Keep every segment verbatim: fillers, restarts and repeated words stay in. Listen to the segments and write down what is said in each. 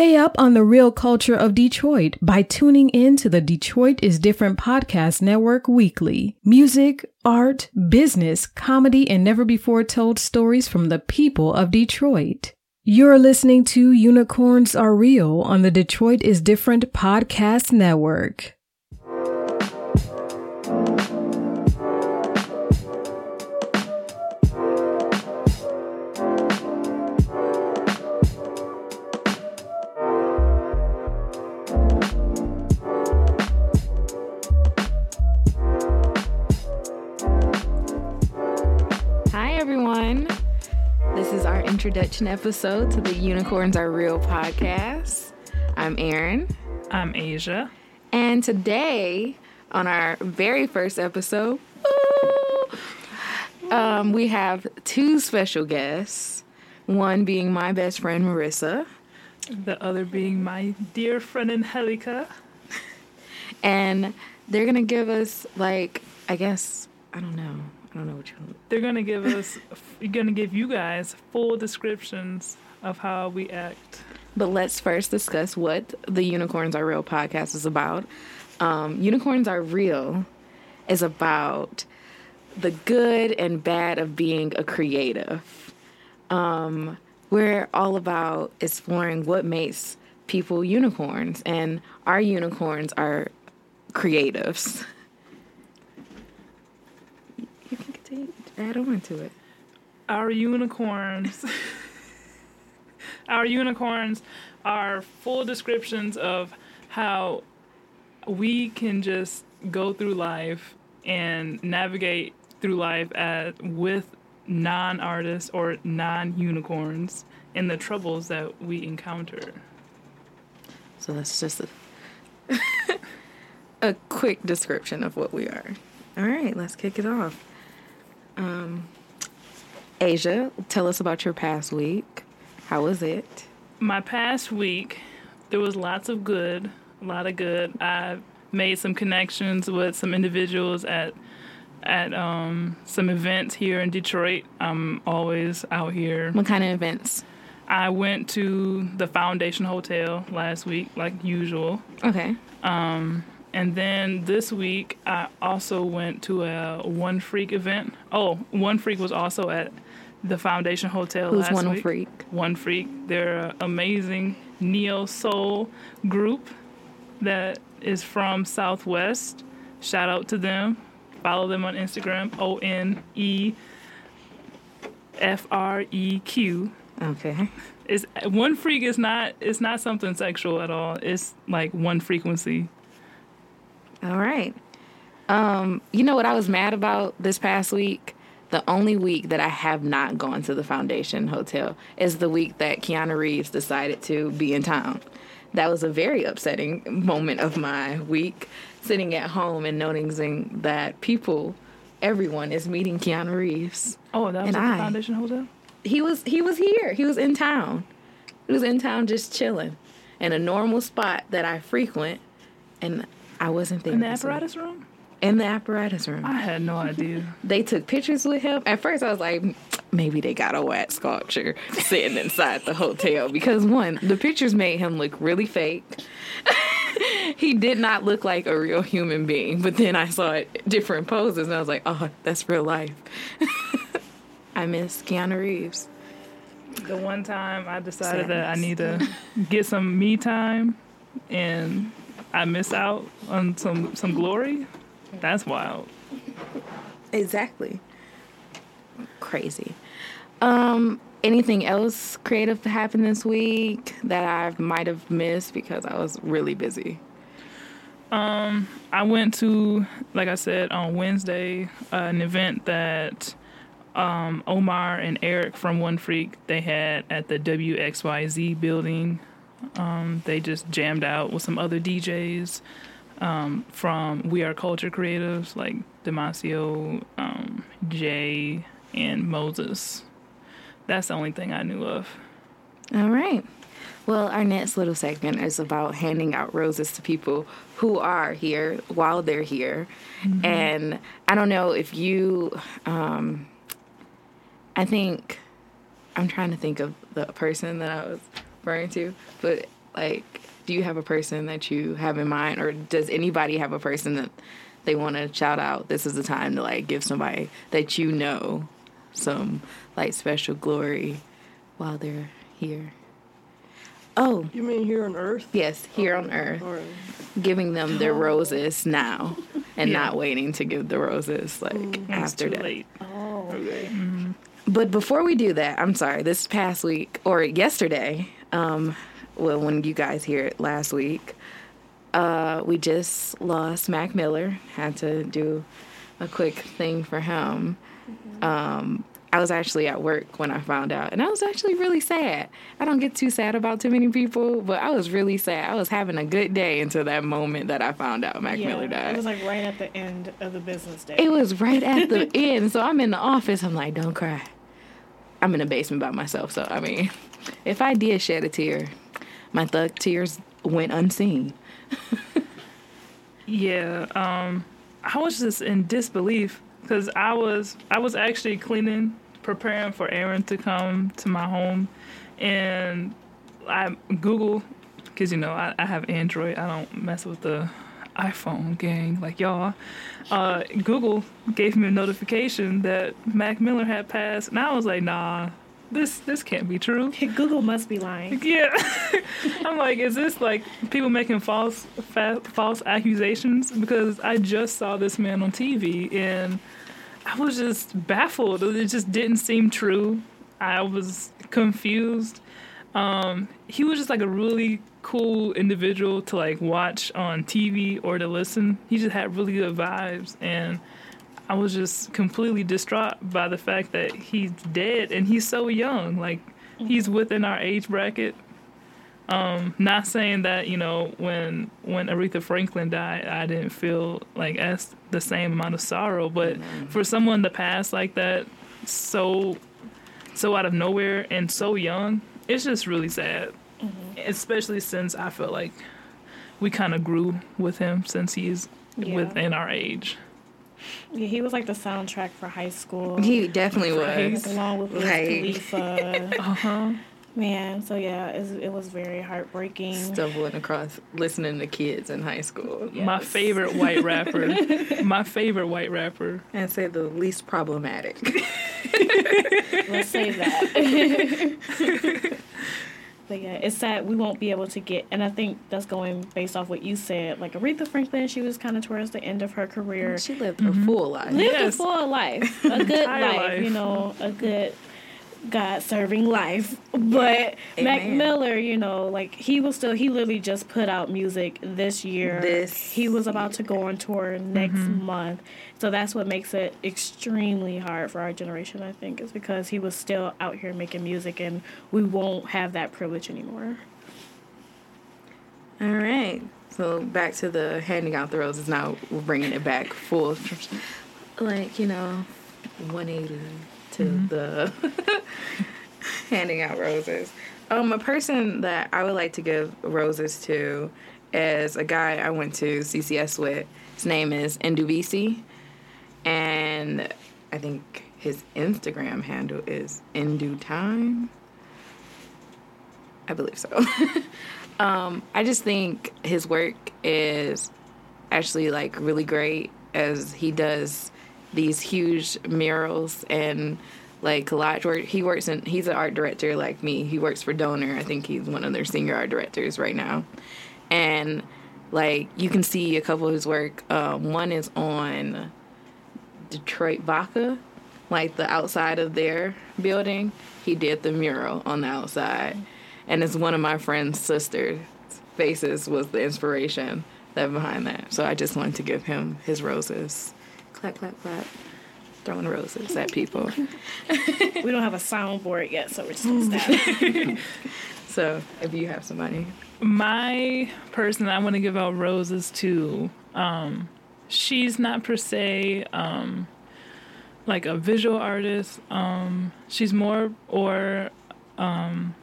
Stay up on the real culture of Detroit by tuning in to the Detroit is Different Podcast Network weekly. Music, art, business, comedy, and never-before-told stories from the people of Detroit. You're listening to Unicorns Are Real on the Detroit is Different Podcast Network. Introduction episode to the Unicorns Are Real podcast. I'm Erin. I'm Asia. And today, on our very first episode, ooh, um, we have two special guests. One being my best friend, Marissa. The other being my dear friend, Angelica. And they're going to give us, like, I guess, I don't know. I don't know what you They're going to give us, you're going to give you guys full descriptions of how we act. But let's first discuss what the Unicorns Are Real podcast is about. Um, Unicorns Are Real is about the good and bad of being a creative. Um, we're all about exploring what makes people unicorns, and our unicorns are creatives. You can continue. Add on to it. Our unicorns. Our unicorns are full descriptions of how we can just go through life and navigate through life as, with non-artists or non-unicorns and the troubles that we encounter. So that's just a, a quick description of what we are. All right, let's kick it off. Um, Asia, tell us about your past week. How was it? My past week, there was lots of good, a lot of good. I made some connections with some individuals at at um, some events here in Detroit. I'm always out here. What kind of events? I went to the Foundation Hotel last week, like usual. Okay. Um. And then this week, I also went to a One Freq event. Oh, One Freq was also at the Foundation Hotel last week. Who's One Freq? One Freq. They're an amazing neo-soul group that is from Southwest. Shout out to them. Follow them on Instagram, O N E F R E Q. Okay. It's, One Freq is not, it's not something sexual at all. It's like one frequency. All right. Um, you know what I was mad about this past week? The only week that I have not gone to the Foundation Hotel is the week that Keanu Reeves decided to be in town. That was a very upsetting moment of my week, sitting at home and noticing that people, everyone is meeting Keanu Reeves. Oh, that was at the Foundation Hotel? He was, he was here. He was in town. He was in town just chilling in a normal spot that I frequent, and I wasn't there. In the apparatus room? In the apparatus room. I had no idea. They took pictures with him. At first, I was like, maybe they got a wax sculpture sitting inside the hotel. Because, one, the pictures made him look really fake. He did not look like a real human being. But then I saw it, different poses, and I was like, oh, that's real life. I miss Keanu Reeves. The one time I decided Sadness. that I need to get some me time and I miss out on some, some glory? That's wild. Exactly. Crazy. Um, anything else creative to happen this week that I might have missed because I was really busy? Um, I went to, like I said, on Wednesday, uh, an event that um, Omar and Eric from One Freq, they had at the W X Y Z building. Um, they just jammed out with some other D Js um, from We Are Culture Creatives, like Demasio, um, Jay, and Moses. That's the only thing I knew of. All right. Well, our next little segment is about handing out roses to people who are here while they're here. Mm-hmm. And I don't know if you, um, I think, I'm trying to think of the person that I was referring to, but Like, do you have a person that you have in mind, or does anybody have a person that they want to shout out? This is the time to, like, give somebody that you know some, like, special glory while they're here. Oh. You mean here on Earth? Yes, here oh, on Earth. All right. Giving them their roses now and yeah. not waiting to give the roses, like, mm, after that. It's too late. Oh. Okay. Mm-hmm. But before we do that, I'm sorry, this past week, or yesterday, um, well, when you guys hear it last week, uh, we just lost Mac Miller. Had to do a quick thing for him. Mm-hmm. Um, I was actually at work when I found out, and I was actually really sad. I don't get too sad about too many people, but I was really sad. I was having a good day until that moment that I found out Mac yeah, Miller died. It was like right at the end of the business day. It was right at the end. So I'm in the office. I'm like, don't cry. I'm in the basement by myself. So, I mean, if I did shed a tear, my thug tears went unseen. yeah. Um, I was just in disbelief. Because I was I was actually cleaning, preparing for Aaron to come to my home. And I Google, because, you know, I, I have Android. I don't mess with the iPhone gang like y'all. Uh, Google gave me a notification that Mac Miller had passed. And I was like, nah, this this can't be true. Google must be lying. Yeah. I'm like, is this like people making false fa- false accusations? Because I just saw this man on T V and I was just baffled. It just didn't seem true. I was confused. Um, he was just like a really cool individual to like watch on T V or to listen. He just had really good vibes, and I was just completely distraught by the fact that he's dead, and he's so young. Like, he's within our age bracket. Um, not saying that, you know, when when Aretha Franklin died, I didn't feel like as the same amount of sorrow. But mm-hmm. for someone to pass like that, so so out of nowhere and so young, it's just really sad. Mm-hmm. Especially since I feel like we kind of grew with him since he's yeah. within our age. Yeah, he was like the soundtrack for high school. He definitely was. Along with Lisa. Like. uh-huh. Man, so yeah, it, it was very heartbreaking. Stumbling across listening to kids in high school. Yes. My favorite white rapper. My favorite white rapper. And say the least problematic. Let's say that. But yeah, it's sad we won't be able to get, and I think that's going based off what you said. Like Aretha Franklin, she was kind of towards the end of her career. She lived mm-hmm. her full life. Lived yes. a full life. A good life, life, you know, a good God-serving life. But Amen. Mac Miller, you know, like he was still, he literally just put out music this year. This He was about to go on tour next mm-hmm. month. So that's what makes it extremely hard for our generation, I think, is because he was still out here making music, and we won't have that privilege anymore. All right. So back to the handing out the roses. Now we're bringing it back full, like, you know, one eighty to mm-hmm. the handing out roses. Um, a person that I would like to give roses to is a guy I went to C C S with. His name is Indubisi. And I think his Instagram handle is InduTime. I believe so. um, I just think his work is actually, like, really great, as he does these huge murals and, like, collage work. He works in, he's an art director like me. He works for Donor. I think he's one of their senior art directors right now. And, like, you can see a couple of his work. Um, one is on Detroit Vaca, like the outside of their building. He did the mural on the outside, and it's one of my friend's sister's faces was the inspiration that behind that. So I just wanted to give him his roses. Clap, clap, clap. Throwing roses at people. We don't have a soundboard yet, so we're just gonna stop. So if you have somebody, my person I want to give out roses to. Um, She's not per se um, like a visual artist. Um, she's more or um,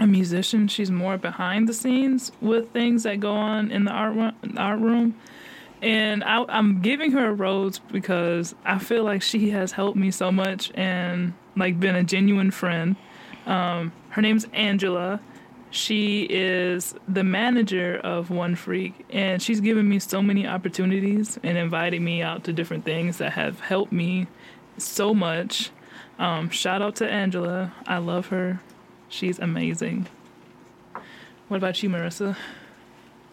a musician. She's more behind the scenes with things that go on in the art room. Art room. And I, I'm giving her a rose because I feel like she has helped me so much and like been a genuine friend. Um, her name's Angela. She is the manager of One Freq, and she's given me so many opportunities and invited me out to different things that have helped me so much. Um, shout out to Angela. I love her. She's amazing. What about you, Marissa?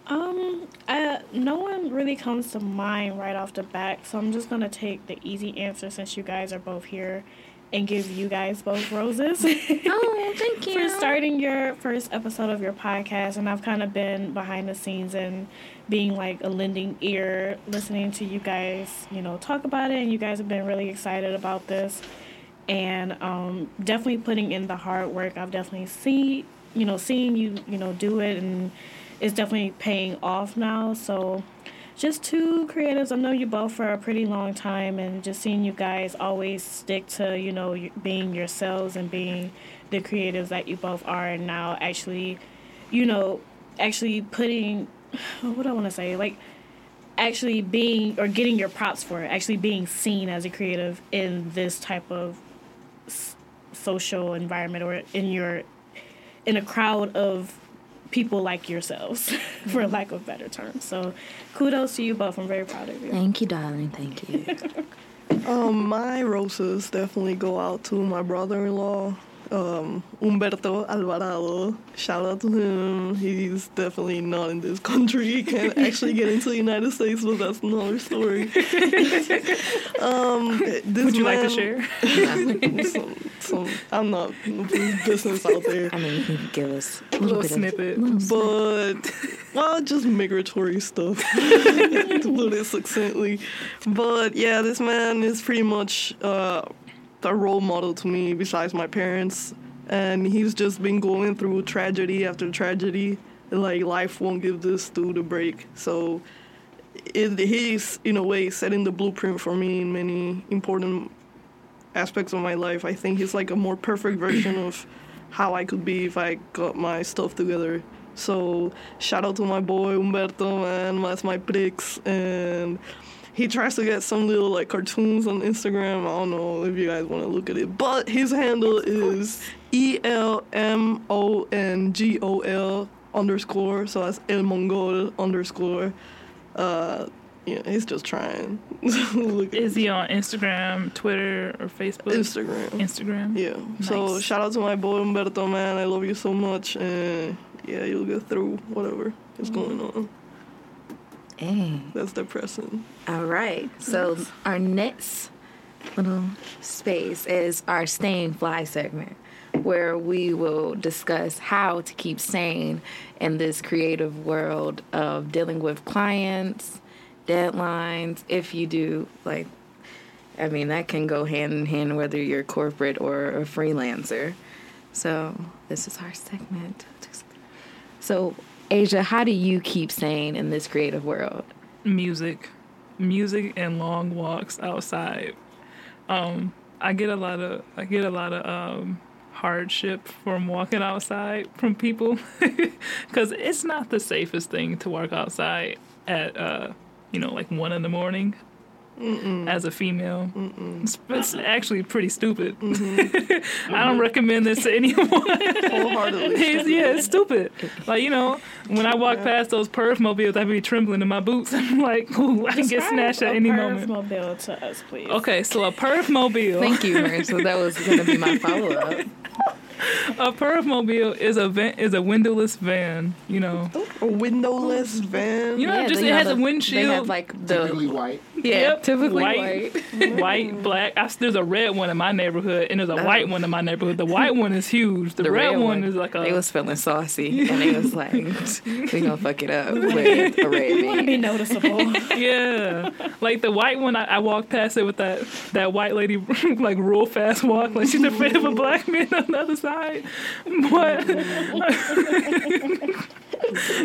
Um, I, no one really comes to mind right off the bat, so I'm just going to take the easy answer since you guys are both here and give you guys both roses. Oh, thank you. For starting your first episode of your podcast, and I've kind of been behind the scenes and being like a lending ear, listening to you guys, you know, talk about it, and you guys have been really excited about this, and um, definitely putting in the hard work. I've definitely seen, you know, seeing you, you know, do it, and it's definitely paying off now. So just two creatives. I know you both for a pretty long time, and just seeing you guys always stick to, you know, being yourselves and being the creatives that you both are, and now actually, you know, actually putting, what do I want to say? Like, actually being or getting your props for it, actually being seen as a creative in this type of s- social environment, or in your, in a crowd of people like yourselves, for lack of better terms. So kudos to you both. I'm very proud of you. Thank you, darling. Thank you. um, my roses definitely go out to my brother-in-law, um, Humberto Alvarado. Shout out to him. He's definitely not in this country. He can't actually get into the United States, but that's another story. um, this Would you man, like to share? some, some, I'm not business out there. I mean, you can give us a little, little bit snippet. Of, little but, well, just migratory stuff. To put it succinctly. But, yeah, this man is pretty much... Uh, a role model to me besides my parents, and he's just been going through tragedy after tragedy. Like, life won't give this dude a break, so it, he's in a way setting the blueprint for me in many important aspects of my life. I think he's like a more perfect version of how I could be if I got my stuff together. So shout out to my boy Humberto, man, that's my pricks. And he tries to get some little, like, cartoons on Instagram. I don't know if you guys want to look at it. But his handle is E L M O N G O L underscore. So that's El Mongol underscore. Uh, yeah, he's just trying. Look is he on Instagram, Twitter, or Facebook? Instagram. Instagram? Yeah. Nice. So shout out to my boy Humberto, man. I love you so much. And, yeah, you'll get through whatever is mm. going on. Mm. That's depressing. All right. So yes. Our next little space is our Staying Fly segment, where we will discuss how to keep sane in this creative world of dealing with clients, deadlines, if you do, like, I mean, that can go hand in hand whether you're corporate or a freelancer. So this is our segment. So... Asia, how do you keep sane in this creative world? Music. Music and long walks outside. Um, I get a lot of I get a lot of um, hardship from walking outside from people, because it's not the safest thing to walk outside at uh, you know, like one in the morning. Mm-mm. As a female. Mm-mm. It's, it's actually pretty stupid. Mm-hmm. Mm-hmm. I don't recommend this to anyone. Wholeheartedly. It's, yeah, it's stupid. Like, you know, when I walk yeah. past those perv mobiles, I be trembling in my boots. I'm like, ooh, I can get snatched at any moment. A perv mobile to us, please. Okay, so a perv mobile. Thank you, Mary. So that was going to be my follow-up. A perv mobile is a van, is a windowless van, you know. A windowless van. You know, yeah, just it has the, a windshield. They have like the typically white. Yeah, yep, typically white, white, white black. I, there's a red one in my neighborhood, and there's a no. white one in my neighborhood. The white one is huge. The, the red, red one, one is like a. They was feeling saucy, and they was like, "We gonna fuck it up with a red van." Wanna be noticeable. Yeah, like the white one. I, I walked past it with that that white lady, like real fast walk, like she's afraid of a black man on the other side. But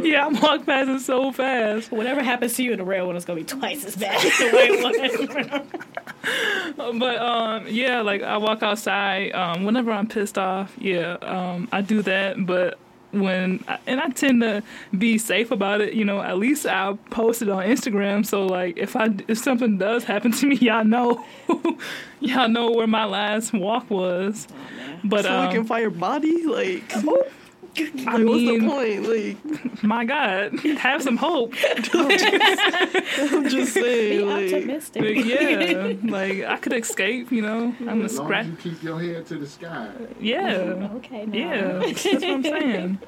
yeah, I walk past it so fast. Whatever happens to you in the red one is gonna be twice as bad as the white one. But um, yeah, like I walk outside um, whenever I'm pissed off. Yeah, um, I do that. But when I, and I tend to be safe about it, you know. At least I post it on Instagram. So like, if I if something does happen to me, y'all know, y'all know where my last walk was. But, so um, we can find your body, like. Oh. Like, I mean, what's the point? Like, my God, have some hope. I'm just, I'm just saying, be like, optimistic. Like, yeah, like I could escape. You know, I'm a scratch. You keep your head to the sky. Yeah. Mm, okay. Now. Yeah, that's what I'm saying.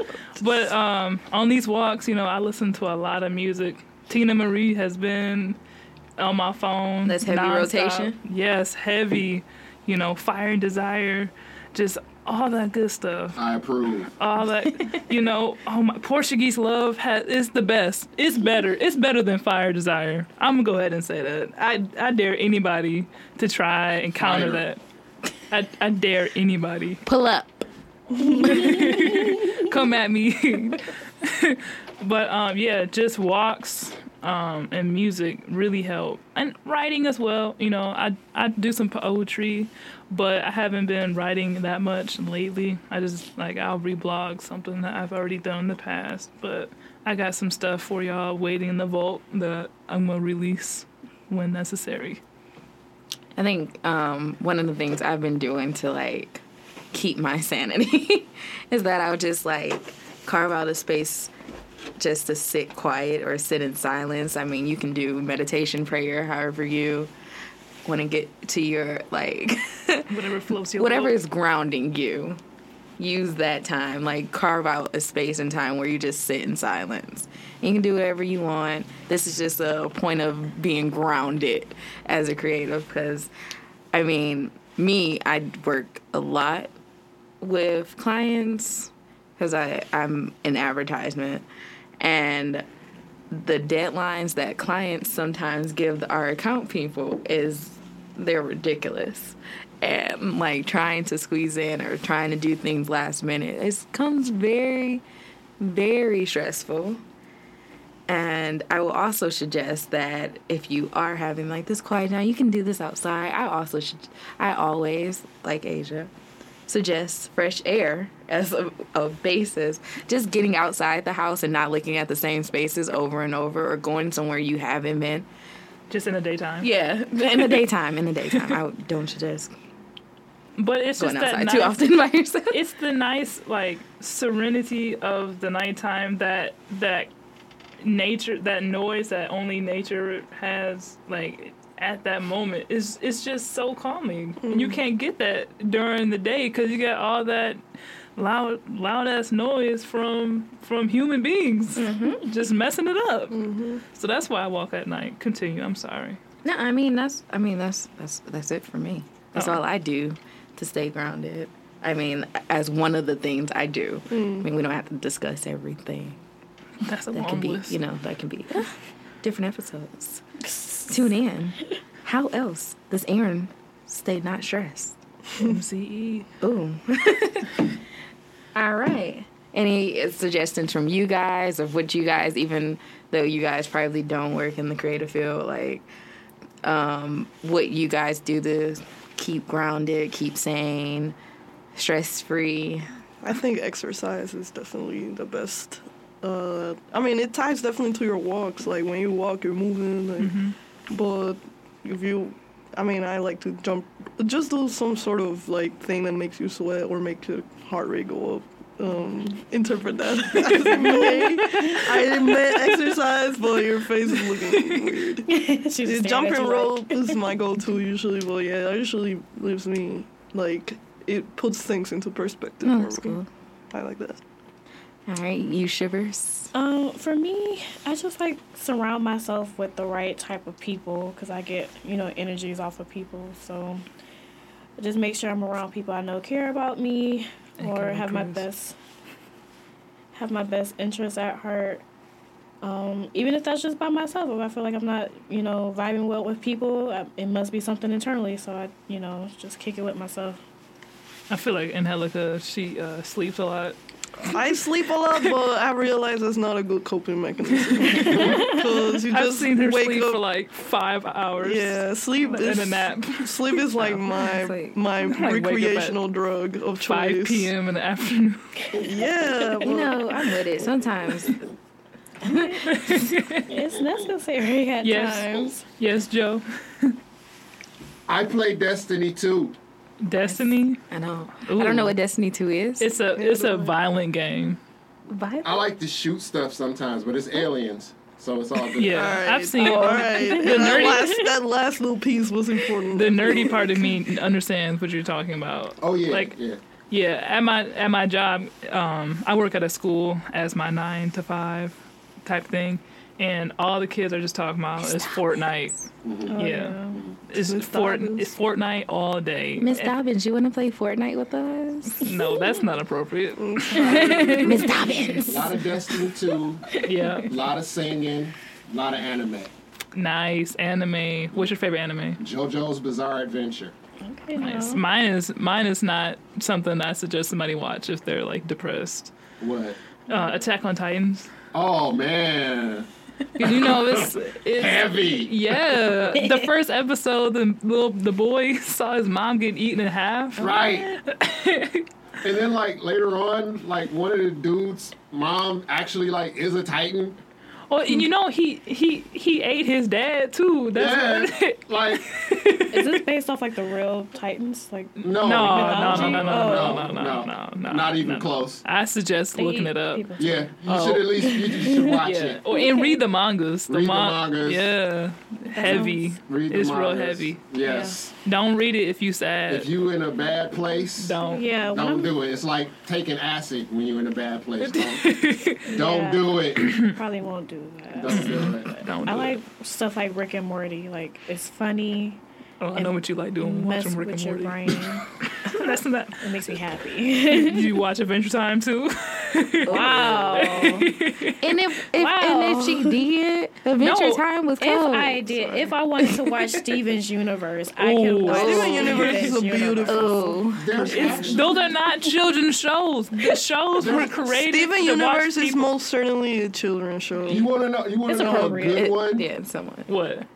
But um, on these walks, you know, I listen to a lot of music. Tina Marie has been on my phone. That's heavy nonstop. Rotation. Yes, heavy. You know, Fire and Desire, just. All that good stuff. I approve. All that, you know, oh my, Portuguese Love has, it's the best. It's better. It's better than Fire Desire. I'm going to go ahead and say that. I I dare anybody to try and counter Fire. that. I, I dare anybody. Pull up. Come at me. But, um, yeah, just walks um, and music really help. And writing as well. You know, I, I do some poetry. But I haven't been writing that much lately. I just, like, I'll reblog something that I've already done in the past. But I got some stuff for y'all waiting in the vault that I'm going to release when necessary. I think um, one of the things I've been doing to, like, keep my sanity is that I'll just, like, carve out a space just to sit quiet or sit in silence. I mean, you can do meditation, prayer, however you want to get to your, like, whatever floats your whatever boat. Is grounding you. Use that time, like, carve out a space and time where you just sit in silence. You can do whatever you want. This is just a point of being grounded as a creative, because I mean, me, I work a lot with clients because I I'm in advertisement, and the deadlines that clients sometimes give our account people is they're ridiculous. And, like, trying to squeeze in or trying to do things last minute, it comes very, very stressful. And I will also suggest that if you are having, like, this quiet time, you can do this outside. I also should, I always, like Asia, suggest fresh air as a, a basis. Just getting outside the house and not looking at the same spaces over and over, or going somewhere you haven't been. Just in the daytime. Yeah, in the daytime. In the daytime, I don't suggest. But it's going just that nice, too often by yourself. It's the nice, like, serenity of the nighttime that that nature, that noise that only nature has, like. At that moment, it's, it's just so calming. Mm-hmm. And you can't get that during the day because you got all that loud loud ass noise from from human beings, mm-hmm. just messing it up. Mm-hmm. So that's why I walk at night. Continue. I'm sorry. No, I mean that's I mean that's that's that's it for me. That's oh. all I do to stay grounded. I mean, as one of the things I do. Mm. I mean, we don't have to discuss everything. That's a that long can be, list. You know, that can be different episodes. Tune in. How else does Aaron stay not stressed? M C E. Ooh. All right. Any suggestions from you guys of what you guys, even though you guys probably don't work in the creative field, like um, what you guys do to keep grounded, keep sane, stress-free? I think exercise is definitely the best. Uh, I mean, it ties definitely to your walks. Like, when you walk, you're moving. Like, mm-hmm. But if you, I mean, I like to jump, just do some sort of, like, thing that makes you sweat or makes your heart rate go up. Um, interpret that as it may. I meant exercise, but your face is looking weird. Just jump and roll like. Is my go-to usually, but yeah, that usually leaves me, like, it puts things into perspective oh, for that's me. Cool. I like that. All right, you Shivers. Um, for me, I just like surround myself with the right type of people because I get, you know, energies off of people. So I just make sure I'm around people I know care about me or have my best have my best interests at heart. Um, even if that's just by myself, if I feel like I'm not, you know, vibing well with people, I, it must be something internally. So I, you know, just kick it with myself. I feel like Angelica, she uh, sleeps a lot. I sleep a lot, but I realize that's not a good coping mechanism. Because you just I've seen her wake sleep up for like five hours. Yeah, sleep and is a nap. Sleep is like my like, my like recreational drug of choice. five p.m. in the afternoon. Yeah, well. You know, I'm with it sometimes. It's necessary at yes. times. Yes, Joe. I play Destiny two. Destiny? I know. Ooh. I don't know what Destiny two is. It's a it's a violent game. violent. I like to shoot stuff sometimes, but it's aliens. So it's all good. Yeah, all right. I've seen all right. the nerdy, last, that last little piece was important. The nerdy part of me understands what you're talking about. Oh yeah, like, yeah. Yeah, at my at my job, um, I work at a school as my nine to five type thing, and all the kids are just talking about Miz is Dobbins. Fortnite. Mm-hmm. Oh, yeah, mm-hmm. it's Miz Fort Dobbins. It's Fortnite all day. Miz Dobbins, you want to play Fortnite with us? No, that's not appropriate. Miz Dobbins. A lot of Destiny two. Yeah. A lot of singing. A lot of anime. Nice anime. What's your favorite anime? JoJo's Bizarre Adventure. Okay, nice. No. Mine is mine is not something I suggest somebody watch if they're like depressed. What? Uh, Attack on Titans. Oh man. You know it's, it's heavy. Yeah. The first episode, the little the boy saw his mom get eaten in half. Right. And then like later on, like one of the dude's mom actually like is a Titan. Well, and you know he he he ate his dad too. That's yeah, like is this based off like the real Titans? Like no, no, no, no, no, no, no, no, no, no, no, not even no. close. I suggest they looking it up. People. Yeah, you oh. should at least you, you should watch yeah. it. Or okay. and read the mangas. The read man- the mangas. Yeah, heavy. Read the it's mangas. Real heavy. Yes. Yeah. Don't read it if you sad. If you in a bad place, don't. Yeah, don't do it. It's like taking acid when you're in a bad place. Don't, don't yeah. do it. Probably won't do. That. Don't do it. Don't do I like it. Stuff like Rick and Morty. Like it's funny. Oh, I know what you like doing. Watching Rick and Morty. That's not. It makes me happy. Did you watch Adventure Time too? Wow. and if, if wow. and if she did, Adventure no, Time was close. If I did, Sorry. If I wanted to watch Steven's Universe, Ooh. I could watch Steven oh. Universe. Is a beautiful. It's, those are not children's shows. The shows were created. Steven Universe is people. Most certainly a children's show. You want to know? You want to know a good it, one? Yeah, someone. What?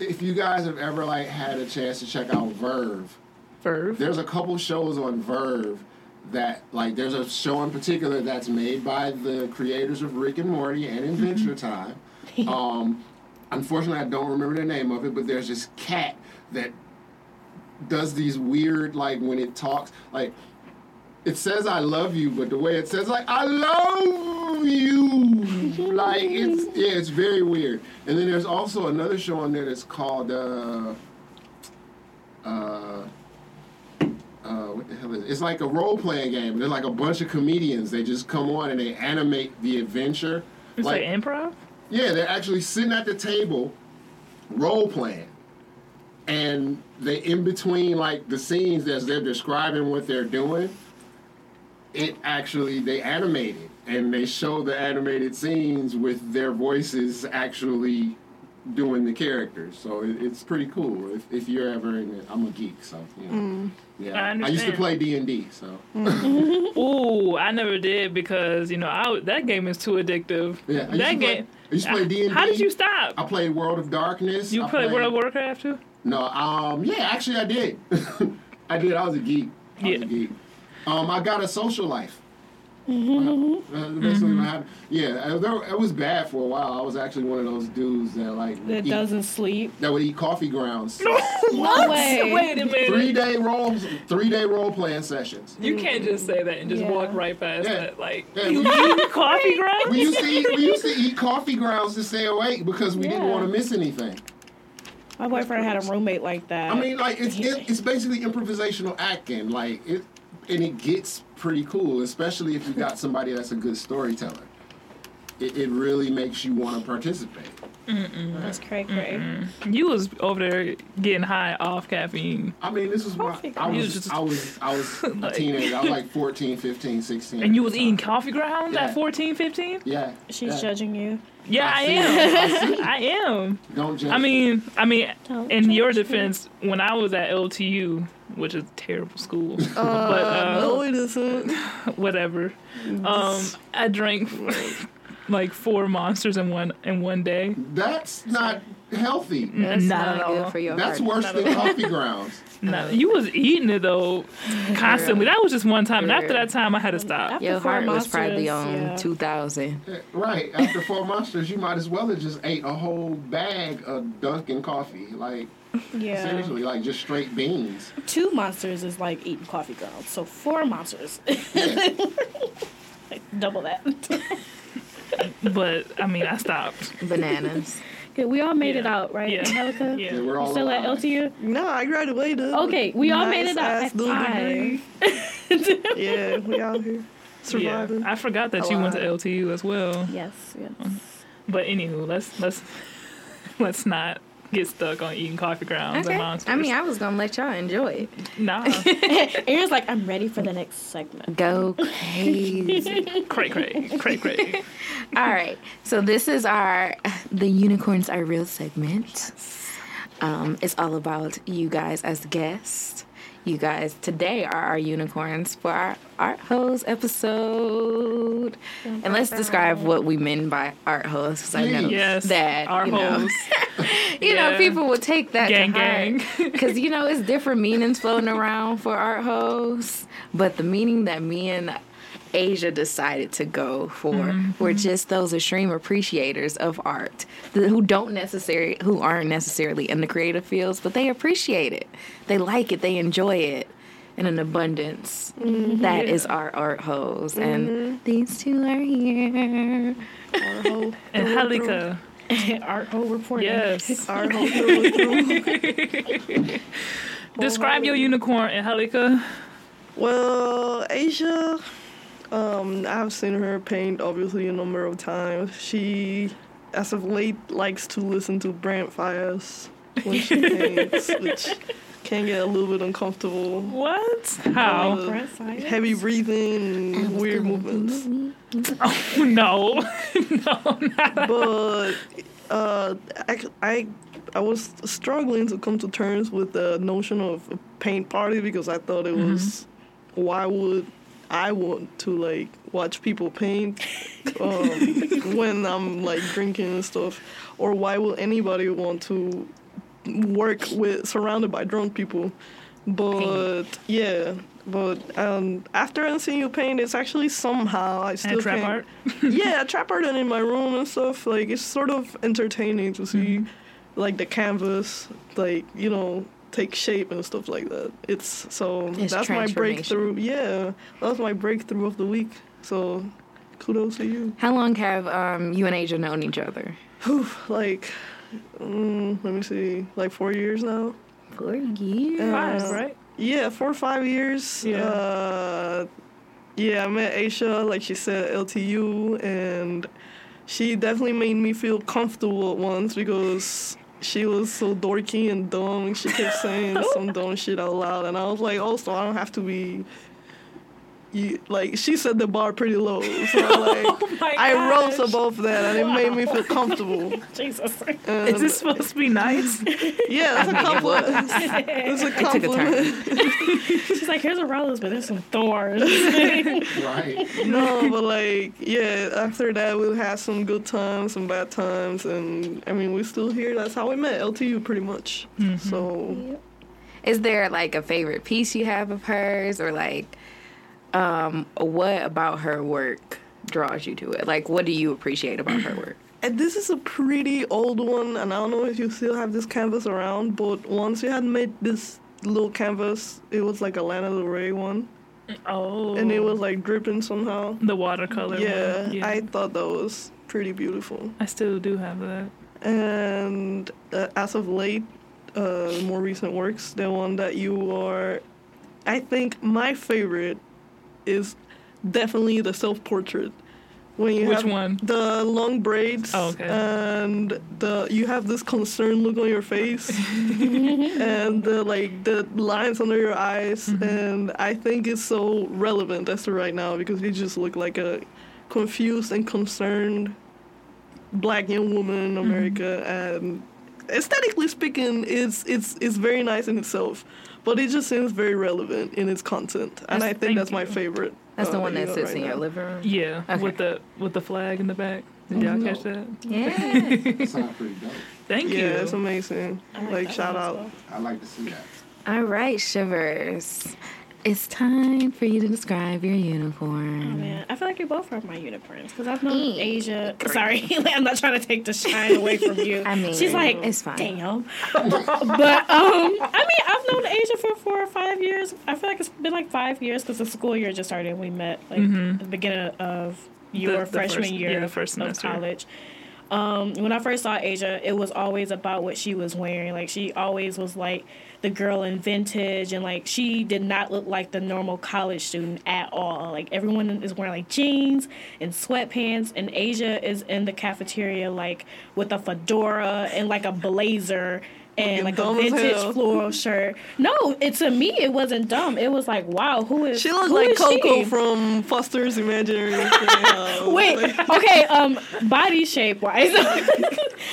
If you guys have ever like had a chance to check out Verve. Verve. There's a couple shows on Verve that like there's a show in particular that's made by the creators of Rick and Morty and Adventure Time. Um, unfortunately, I don't remember the name of it, but there's this cat that does these weird like when it talks like it says I love you, but the way it says like I love you, like it's yeah it's very weird. And then there's also another show on there that's called. Uh, uh, Uh, what the hell is it? It's like a role-playing game. There's like a bunch of comedians. They just come on and they animate the adventure. It's like, like improv? Yeah, they're actually sitting at the table role-playing. And they in between like the scenes as they're describing what they're doing, it actually, they animate it. And they show the animated scenes with their voices actually doing the characters, so it, it's pretty cool. If, if you're ever in it, I'm a geek, so you know. Mm. Yeah. I, I used to play D and D, so. Mm-hmm. Ooh, I never did because you know I, that game is too addictive. Yeah, I that game. I used to play D and D. How did you stop? I played World of Darkness. You played, played World of Warcraft too? No, um, yeah, actually I did. I did. I was a geek. I yeah. was a geek. Um, I got a social life. Mm-hmm. Uh, basically mm-hmm. what happened. Yeah, it was bad for a while. I was actually one of those dudes that like that eat, doesn't sleep. That would eat coffee grounds. No, what? Way. Wait a minute. Three day role, three day role playing sessions. You can't just say that and just yeah. walk right past yeah. that. Like yeah, you eat coffee grounds. We used to eat, we used to eat coffee grounds to stay awake because we yeah. didn't want to miss anything. My boyfriend had a roommate like that. I mean, like it's it, it's basically improvisational acting. Like it. And it gets pretty cool, especially if you got somebody that's a good storyteller. It, it really makes you want to participate. Mm-mm. That's cray cray. Mm-mm. You was over there getting high off caffeine. I mean, this was coffee when I, I, was, just, I was I was I was like, a teenager. I was like fourteen, fifteen, sixteen. And you was eating coffee grounds yeah. at fourteen, fifteen? Yeah. She's yeah. judging you. Yeah, I, I am. I, I am. Don't judge. I mean, I mean, Don't in your defense, me. When I was at L T U, which is a terrible school, uh, but uh, no, it isn't. Whatever. Um, I drank like four monsters in one in one day. That's not healthy. That's not, not at all. Good for your That's heart. Worse not than coffee grounds. No, you was eating it though constantly. That was just one time, and after that time, I had to stop. After your heart monsters, was probably on yeah. two thousand. Right after four monsters, you might as well have just ate a whole bag of Dunkin' coffee, like. Yeah. Seriously, like just straight beans. Two monsters is like eating coffee grounds. So four monsters. Yeah. like double that. But I mean, I stopped. Bananas. Yeah, we all made yeah. it out, right? Yeah, Angelica? yeah. yeah we're all still alive. At L T U. No, I graduated. Okay, we all nice made it out. Yeah, we all here surviving. Yeah. I forgot that a you lot. went to L T U as well. Yes, yes. But anywho, let's let's let's not get stuck on eating coffee grounds okay. and monsters. I mean, I was gonna let y'all enjoy it. Nah. Aaron's like, I'm ready for the next segment. Go crazy. Cray cray. Cray cray. All right. So this is our the Unicorns Are Real segment. Um, it's all about you guys as guests. You guys today are our unicorns for our art hoes episode. And let's describe what we mean by art hoes, because I know yes, that art you know, hoes. you yeah. know, people will take that gang, to heart, gang. Because you know it's different meanings floating around for art hoes, but the meaning that me and Asia decided to go for mm-hmm. were just those extreme appreciators of art who don't necessarily who aren't necessarily in the creative fields, but they appreciate it, they like it, they enjoy it in an abundance. Mm-hmm. That yeah. is our art hoes, mm-hmm. and these two are here. Art ho and Halika. Art ho reporting. Yes. Art ho. Describe your unicorn, and Halika. Well, Asia. Um, I've seen her paint, obviously, a number of times. She, as of late, likes to listen to Brant Fires when she paints, which can get a little bit uncomfortable. What? How? Uh, heavy breathing and weird movements. Oh, no. No, not But uh, I, I, I was struggling to come to terms with the notion of a paint party, because I thought it mm-hmm. was, why would I want to, like, watch people paint um, when I'm, like, drinking and stuff? Or why will anybody want to work with surrounded by drunk people? But, paint. yeah. But um, after I seen you paint, it's actually somehow I still and trap paint. art? Yeah, trap art and in my room and stuff. Like, it's sort of entertaining to see, mm-hmm. like, the canvas, like, you know, take shape and stuff like that. It's so it's that's my breakthrough. Yeah, that's my breakthrough of the week. So kudos to you. How long have um, you and Asia known each other? like, um, let me see, like four years now. Four years, uh, five, right? Yeah, four or five years. Yeah. Uh, yeah, I met Asia, like she said, L T U, and she definitely made me feel comfortable at once, because she was so dorky and dumb. She kept saying some dumb shit out loud. And I was like, also, I don't have to be... You, like, she set the bar pretty low. So, like, oh I rose above that, and wow. it made me feel comfortable. Jesus. And is this supposed to be nice? Yeah, that's I a compliment. That's a compliment. It took a turn. She's like, here's a Rollins, but there's some thorns. Right. No, but, like, yeah, after that, we had some good times, some bad times, and, I mean, we're still here. That's how we met, L T U, pretty much. Mm-hmm. So. Yep. Is there, like, a favorite piece you have of hers, or, like... Um, what about her work draws you to it? Like, what do you appreciate about her work? And this is a pretty old one, and I don't know if you still have this canvas around, but once you had made this little canvas, it was like a Lana Del Rey one. Oh. And it was, like, dripping somehow. The watercolor yeah, one. Yeah, I thought that was pretty beautiful. I still do have that. And uh, as of late, uh, more recent works, the one that you are, I think my favorite is definitely the self-portrait. When you Which have one? The long braids, oh, okay. and the you have this concerned look on your face, and the, like, the lines under your eyes, mm-hmm. and I think it's so relevant as to right now, because you just look like a confused and concerned black young woman in America, mm-hmm. and aesthetically speaking, it's it's it's very nice in itself. But it just seems very relevant in its content, that's, and I think that's you. my favorite. That's uh, the one that sits right in now. your living room. Yeah, okay. with the with the flag in the back. Did y'all catch that? Yeah, that sounds pretty dope. Thank you. Yeah, it's amazing. Like, like shout out. Well. I like to see that. All right, Shivers. It's time for you to describe your unicorn. Oh, man. I feel like you both are my unicorns because I've known Eek. Asia. Sorry, I'm not trying to take the shine away from you. I mean, she's like, it's fine. Damn. but, um, I mean, I've known Asia for four or five years. I feel like it's been like five years because the school year just started and we met like mm-hmm. at the beginning of your the, freshman the first, year yeah, the first semester of college. Um, when I first saw Asia, it was always about what she was wearing. Like, she always was like the girl in vintage, and like she did not look like the normal college student at all. Like, everyone is wearing like jeans and sweatpants, and Asia is in the cafeteria like with a fedora and like a blazer and like a vintage floral shirt. No, it, to me, it wasn't dumb. It was like, wow, who is she? Looks like Coco she? From Foster's Imaginary. uh, Wait, like. okay, um, body shape wise,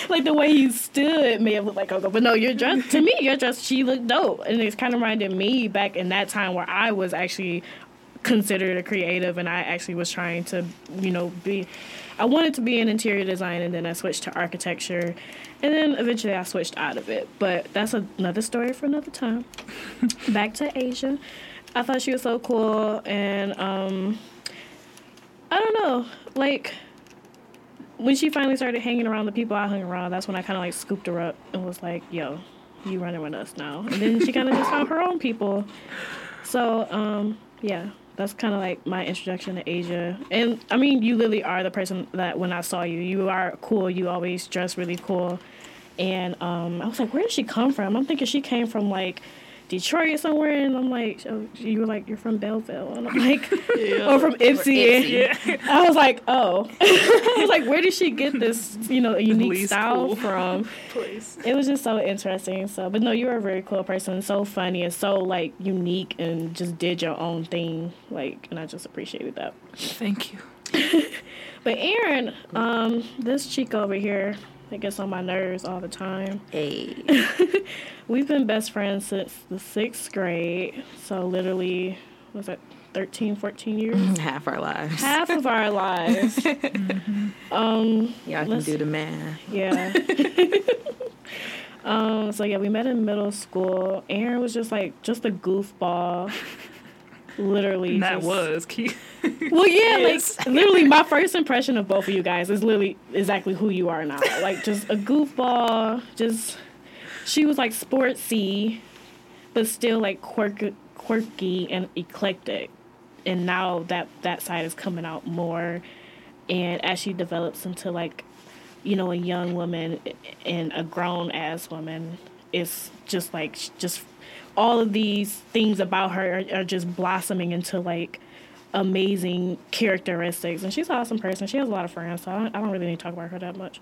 like the way you stood may have looked like Coco, but no, your dress, to me, your dress, she looked dope, and it's kind of reminded me back in that time where I was actually considered a creative, and I actually was trying to, you know, be. I wanted to be an interior designer, and then I switched to architecture, and then eventually I switched out of it. But that's another story for another time. Back to Asia. I thought she was so cool, and um, I don't know. Like, when she finally started hanging around the people I hung around, that's when I kind of, like, scooped her up and was like, yo, you running with us now. And then she kind of just found her own people. So, um, yeah. That's kind of like my introduction to Asia. And, I mean, you literally are the person that when I saw you, you are cool. You always dress really cool. And um, I was like, where did she come from? I'm thinking she came from, like, Detroit somewhere. And I'm like, oh, you were like, you're from Belleville. And I'm like, yeah. or from Ipsy. Yeah. I was like, oh. I was like, where did she get this, you know, unique style cool. from? Please. It was just so interesting. So, but no, you were a very cool person. So funny and so, like, unique and just did your own thing. Like, and I just appreciated that. Thank you. But Aaron, um, this chick over here, it gets on my nerves all the time. Hey. We've been best friends since the sixth grade. So literally, was that thirteen, fourteen years? Half our lives. Half of our lives. Mm-hmm. Um, Y'all can do the math. Yeah. um, so yeah, we met in middle school. Aaron was just like, just a goofball. Literally. And that just, was cute. Well, yeah, yes. Like, literally, my first impression of both of you guys is literally exactly who you are now. Like, just a goofball. Just, she was, like, sportsy, but still, like, quirky, quirky and eclectic. And now that, that side is coming out more. And as she develops into, like, you know, a young woman and a grown-ass woman, it's just, like, just all of these things about her are, are just blossoming into, like, amazing characteristics, and she's an awesome person. She has a lot of friends, so I don't, I don't really need to talk about her that much.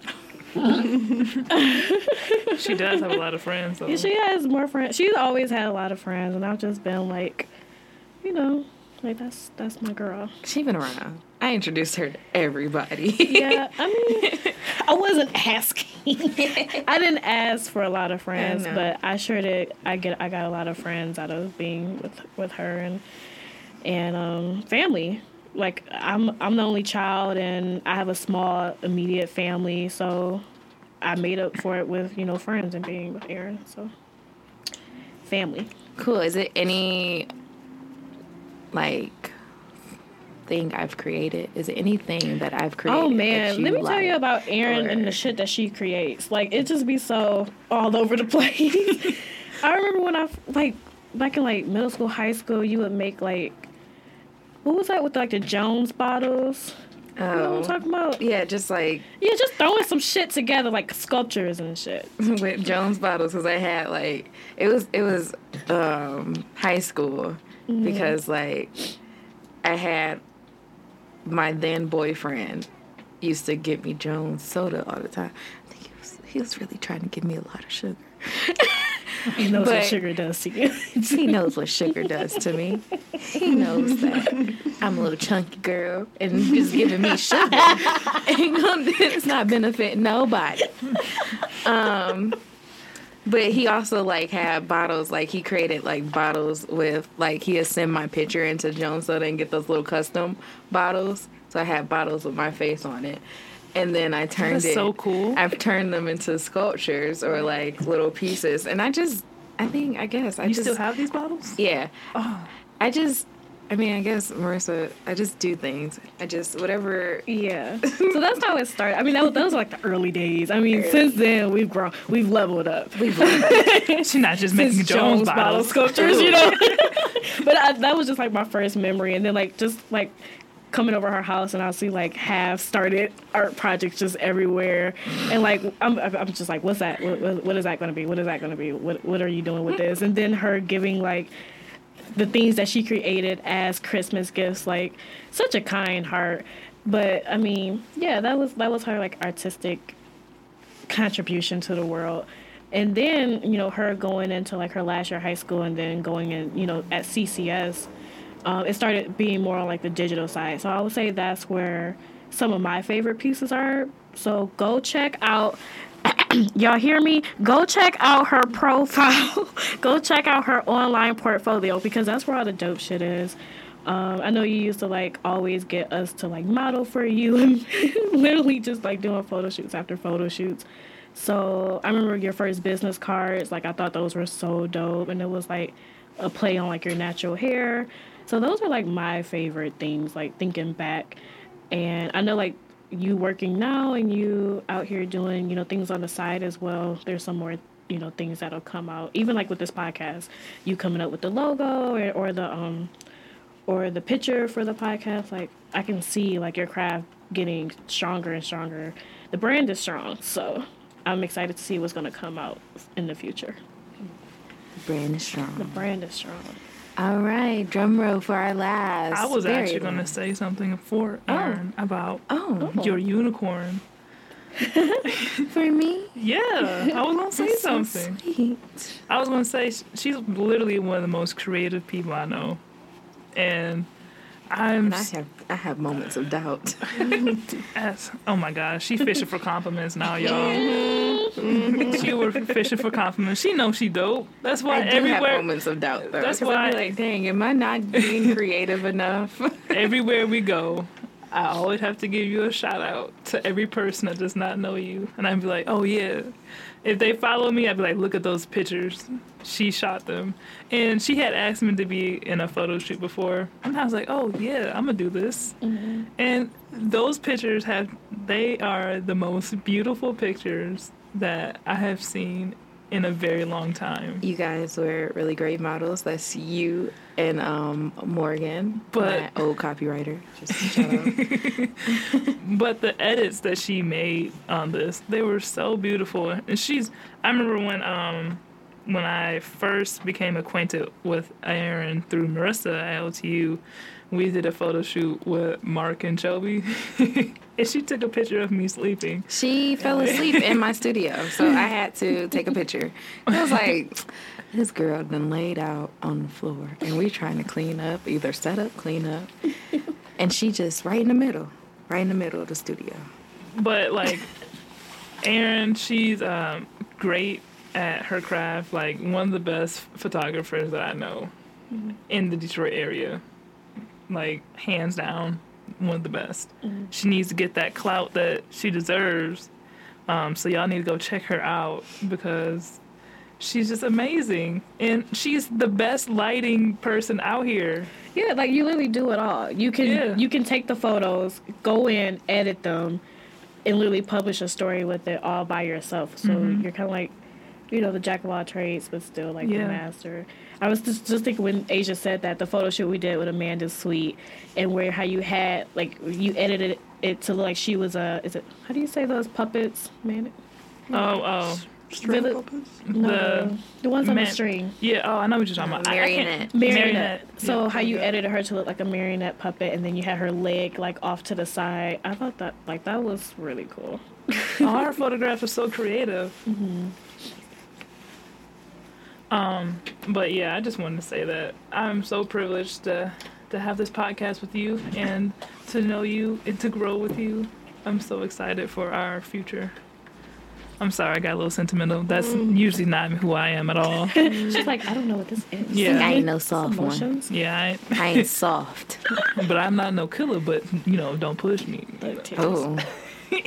She does have a lot of friends, though. Yeah, she has more friends. She's always had a lot of friends, and I've just been like, you know, like, that's that's my girl. She's been around. I introduced her to everybody. Yeah, I mean, I wasn't asking. I didn't ask for a lot of friends, I but I sure did. I get, I got a lot of friends out of being with with her and. And um, family. Like, I'm I'm the only child, and I have a small, immediate family, so I made up for it with, you know, friends and being with Aaron, so family. Cool. Is it any, like, thing I've created? Is it anything that I've created? Oh, man. Let me like, tell you about Aaron or... and the shit that she creates. Like, it just be so all over the place. I remember when I, like, back in, like, middle school, high school, you would make, like, what was that with, like, the Jones bottles? Oh. You know what I'm talking about? Yeah, just, like... Yeah, just throwing some shit together, like, sculptures and shit. With Jones bottles, because I had, like... It was, it was um, high school, mm-hmm. because, like, I had my then-boyfriend used to get me Jones soda all the time. I think he was, he was really trying to give me a lot of sugar. He knows but what sugar does to you. He knows what sugar does to me. He knows that I'm a little chunky girl, and just giving me sugar ain't gonna, it's not benefit nobody. Um, but he also like had bottles. Like he created like bottles with like he'd send my picture into Jones Soda and get those little custom bottles. So I had bottles with my face on it. And then I turned That's it. So cool. I've turned them into sculptures or like little pieces, and I just, I think, I guess, I you just. You still have these bottles? Yeah. Oh. I just, I mean, I guess, Marissa, I just do things. I just, whatever. Yeah. So that's how it started. I mean, that was, that was like the early days. I mean, early. Since then, we've grown, we've leveled up. We've leveled up. She's not just making Jones, Jones bottle sculptures, you know? But I, that was just like my first memory. And then like, just like, coming over her house, and I'll see like half started art projects just everywhere, and like I'm I'm just like, what's that? What, what is that going to be? What is that going to be? What what are you doing with this? And then her giving like the things that she created as Christmas gifts, like such a kind heart. But I mean, yeah, that was that was her like artistic contribution to the world. And then, you know, her going into like her last year of high school, and then going in, you know, at C C S. Um, it started being more on like the digital side. So I would say that's where some of my favorite pieces are. So go check out, y'all hear me? Go check out her profile. Go check out her online portfolio, because that's where all the dope shit is. Um, I know you used to like always get us to like model for you and literally just like doing photo shoots after photo shoots. So I remember your first business cards. Like I thought those were so dope, and it was like a play on like your natural hair. So those are like my favorite things, like thinking back. And I know like you working now and you out here doing, you know, things on the side as well. There's some more, you know, things that'll come out, even like with this podcast, you coming up with the logo or, or the, um, or the picture for the podcast. Like I can see like your craft getting stronger and stronger. The brand is strong. So I'm excited to see what's going to come out in the future. The brand is strong. The brand is strong. All right, drum roll for our last. I was Very actually going to say something for Aaron oh. about oh. your unicorn. For me? Yeah, I was going to say That's something. So sweet. I was going to say she's literally one of the most creative people I know. And I'm. And I have I have moments of doubt. Oh my gosh, she's fishing for compliments now, y'all. She were fishing for compliments. She knows she dope. That's why I do everywhere have moments of doubt though. That's why I be like, dang, am I not being creative enough? Everywhere we go, I always have to give you a shout out to every person that does not know you, and I'd be like, oh yeah. If they follow me, I'd be like, look at those pictures. She shot them, and she had asked me to be in a photo shoot before, and I was like, oh yeah, I'm gonna do this. Mm-hmm. And those pictures have they are the most beautiful pictures that I have seen in a very long time. You guys were really great models. That's you and um, Morgan, but, my old copywriter. Just shout out. But the edits that she made on this, they were so beautiful. And she's, I remember when um, when I first became acquainted with Aaron through Marissa at L T U, we did a photo shoot with Mark and Shelby. And she took a picture of me sleeping. She fell asleep in my studio, so I had to take a picture. I was like, this girl done laid out on the floor, and we trying to clean up, either set up, clean up. And she just right in the middle, right in the middle of the studio. But, like, Erin, she's um, great at her craft, like one of the best photographers that I know mm-hmm. in the Detroit area. Like, hands down. One of the best. Mm-hmm. She needs to get that clout that she deserves. Um, so y'all need to go check her out because she's just amazing. And she's the best lighting person out here. Yeah, like you literally do it all. You can yeah. you can take the photos, go in, edit them, and literally publish a story with it all by yourself. So mm-hmm. you're kind of like, you know, the jack of all trades, but still like yeah. the master. I was just, just thinking when Asia said that, the photo shoot we did with Amanda Sweet, and where how you had, like, you edited it to look like she was a, is it, how do you say those puppets? Man, oh, oh. String Villa- puppets? No, the, the ones man- on the string. Yeah, oh, I know what you're talking about. Marionette. Marionette. So yeah. How you edited her to look like a marionette puppet, and then you had her leg, like, off to the side. I thought that, like, that was really cool. Our photographs were so creative. Mm-hmm. Um, but yeah, I just wanted to say that I'm so privileged to to have this podcast with you and to know you and to grow with you. I'm so excited for our future. I'm sorry, I got a little sentimental. That's mm. usually not who I am at all. She's like, I don't know what this is. Yeah, I ain't no soft one. Yeah, I ain't, I ain't soft. But I'm not no killer. But you know, don't push me. You know. Oh.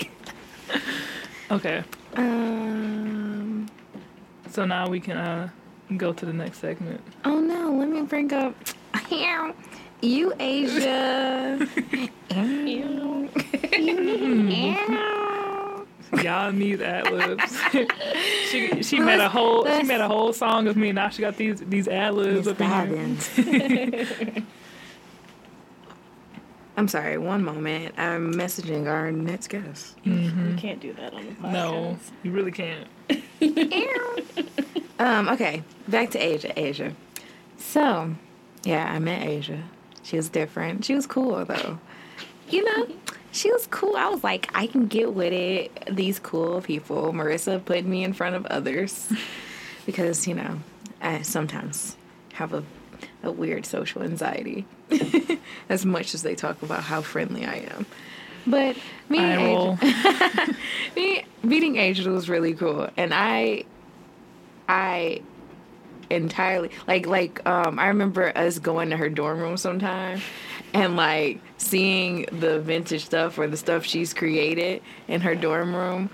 Okay. Um. So now we can. Uh, Go to the next segment. Oh no, let me bring up. I You Asia. Y'all need ad libs. she she made a whole she made a whole song of me, and now she got these these ad libs up in here. I'm sorry, one moment. I'm messaging our next guest. Mm-hmm. You can't do that on the podcast. No, you really can't. um, okay, back to Asia. Asia. So, yeah, I met Asia. She was different. She was cool, though. You know, she was cool. I was like, I can get with it. These cool people. Marissa put me in front of others because, you know, I sometimes have a... a weird social anxiety as much as they talk about how friendly I am. But me and Angela, me meeting Angela was really cool. And I I entirely like like um I remember us going to her dorm room sometime and like seeing the vintage stuff or the stuff she's created in her dorm room,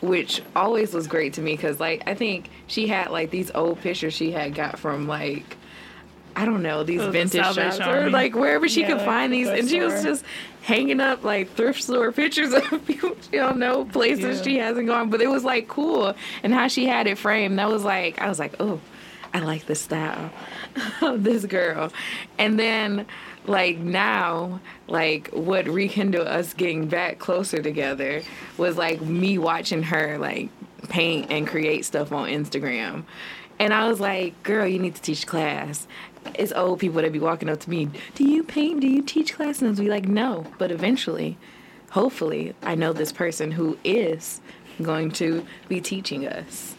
which always was great to me because like I think she had like these old pictures she had got from like I don't know, these oh, vintage the shops or like wherever she yeah, could find these. And she was just hanging up like thrift store pictures of people she don't know, places yeah. she hasn't gone. But it was like cool. And how she had it framed, that was like, I was like, oh, I like the style of this girl. And then like now, like what rekindled us getting back closer together was like me watching her like paint and create stuff on Instagram. And I was like, girl, you need to teach class. It's old people that be walking up to me, do you paint? Do you teach classes? And I'd be like, no. But eventually, hopefully, I know this person who is going to be teaching us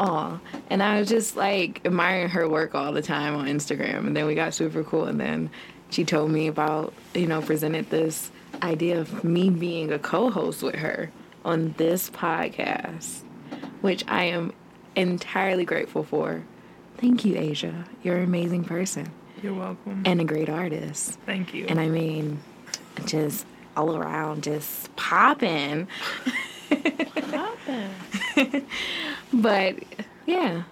all. And I was just like admiring her work all the time on Instagram. And then we got super cool. And then she told me about, you know, presented this idea of me being a co-host with her on this podcast, which I am entirely grateful for. Thank you, Asia. You're an amazing person. You're welcome. And a great artist. Thank you. And I mean, just all around, just popping. Popping. But yeah.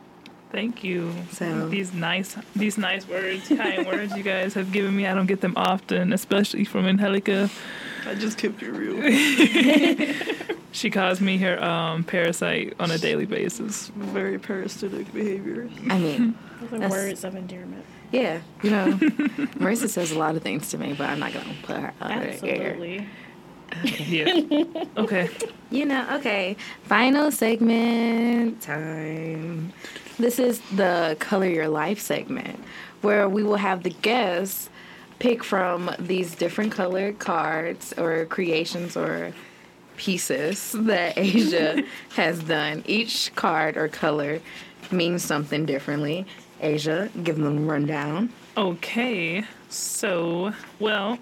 Thank you. So these nice, these nice words, kind words you guys have given me. I don't get them often, especially from Angelica. I just kept it real. She calls me her um, parasite on a daily basis. Very parasitic behavior. I mean, those are words of endearment. Yeah, you know, Marissa says a lot of things to me, but I'm not gonna put her out there. Absolutely. Okay. Yeah. Okay. You know. Okay. Final segment time. This is the Color Your Life segment, where we will have the guests pick from these different colored cards or creations or pieces that Asia has done. Each card or color means something differently. Asia, give them a rundown. Okay. So, well,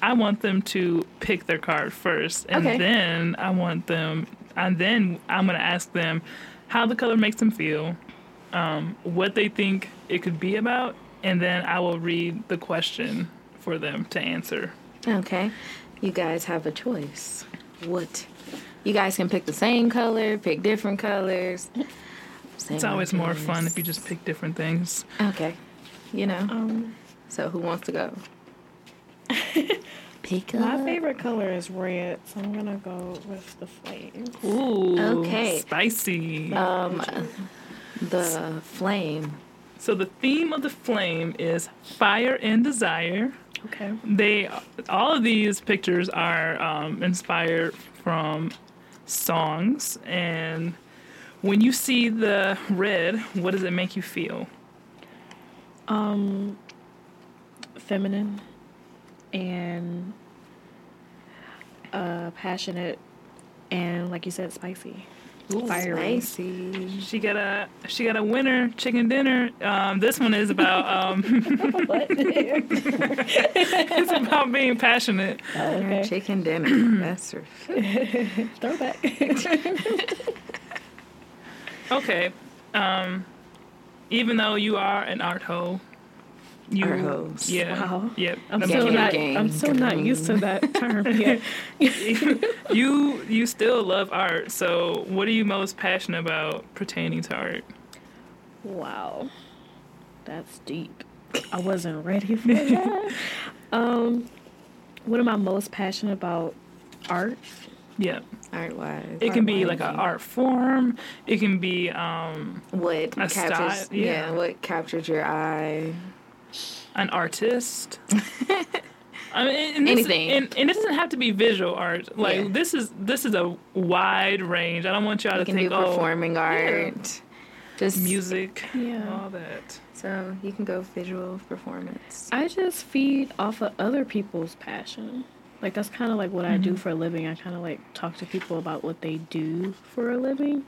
I want them to pick their card first, and okay. then I want them, and then I'm going to ask them how the color makes them feel, um, what they think it could be about, and then I will read the question for them to answer. Okay. You guys have a choice. What? You guys can pick the same color, pick different colors. Same it's always colors. More fun if you just pick different things. Okay. You know. Um, so who wants to go? Pick up. My favorite color is red, so I'm going to go with the flame. Ooh. Okay. Spicy. Um, the flame. So the theme of the flame is fire and desire. Okay. They, all of these pictures are um, inspired from songs. And when you see the red, what does it make you feel? Um, feminine and uh, passionate and, like you said, spicy. Ooh, fiery. Spicy. She got a she got a winner chicken dinner. Um, this one is about um, it's about being passionate. Oh, okay. Chicken dinner, that's her. Throwback. Okay, um, even though you are an art hoe, you art hoes. Yeah, wow. Yep. I'm still not I'm still not used to that term yet. You you still love art. So, what are you most passionate about pertaining to art? Wow, that's deep. I wasn't ready for that. Um, what am I most passionate about? Art. Yeah. Art-wise. It can be like an art form. It can be um, what a captures, style. Yeah. yeah, what captured your eye. An artist. I mean, and this, anything, and, and it doesn't have to be visual art. Like yeah. this is this is a wide range. I don't want y'all you to can think do performing oh, art, yeah. just music, yeah. all that. So you can go visual performance. I just feed off of other people's passion. Like that's kind of like what mm-hmm. I do for a living. I kind of like talk to people about what they do for a living.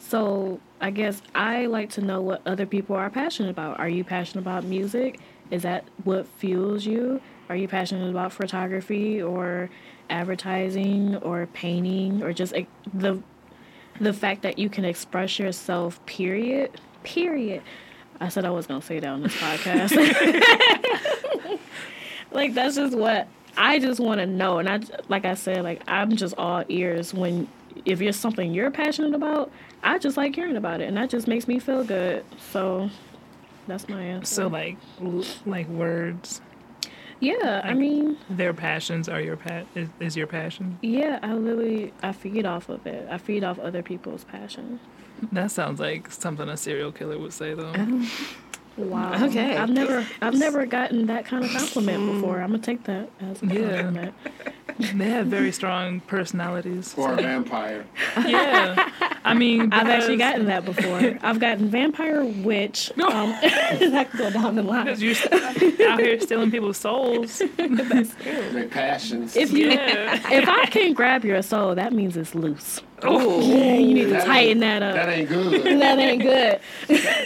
So I guess I like to know what other people are passionate about. Are you passionate about music? Is that what fuels you? Are you passionate about photography or advertising or painting or just the the fact that you can express yourself, period? Period. I said I was going to say that on this podcast. Like, that's just what I just want to know. And, I like I said, like I'm just all ears when if it's something you're passionate about, I just like hearing about it. And that just makes me feel good. So that's my answer. So, like, like words. Yeah, like, I mean... Their passions are your... Pa- is, is your passion? Yeah, I literally... I feed off of it. I feed off other people's passion. That sounds like something a serial killer would say, though. Um, wow. Okay. I've never I've never gotten that kind of compliment before. I'm going to take that as a compliment. Yeah. They have very strong personalities. Or a vampire. Yeah. I mean... Because... I've actually gotten that before. I've gotten vampire, witch... No. Um, that could go down the line. Because you're out here stealing people's souls. That's true. Their passions. If, you, yeah. if I can grab your soul, that means it's loose. Oh, yeah, you need that to tighten that up. That ain't good. That ain't good.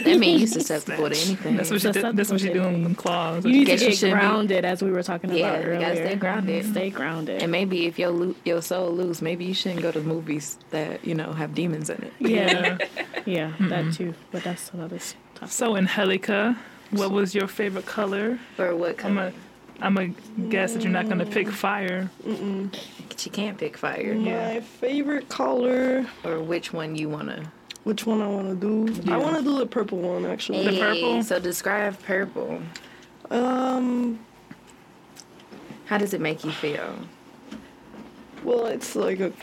That means you're susceptible to anything. That's what she did, that's what you're doing with them claws. You need to get grounded, be, as we were talking yeah, about earlier. Yeah, you gotta stay grounded. Mm-hmm. Stay grounded. And maybe if your lo- your soul loose, maybe you shouldn't go to movies that, you know, have demons in it. Yeah, yeah, mm-hmm. that too. But that's another topic. So, Angelica, what was your favorite color? Or what color? I'm going to guess that you're not going to pick fire. Mm-mm. She can't pick fire. My yeah. favorite color. Or which one you want to... Which one I want to do? Yeah. I want to do the purple one, actually. Hey, the purple? So describe purple. Um... How does it make you feel? Well, it's like a...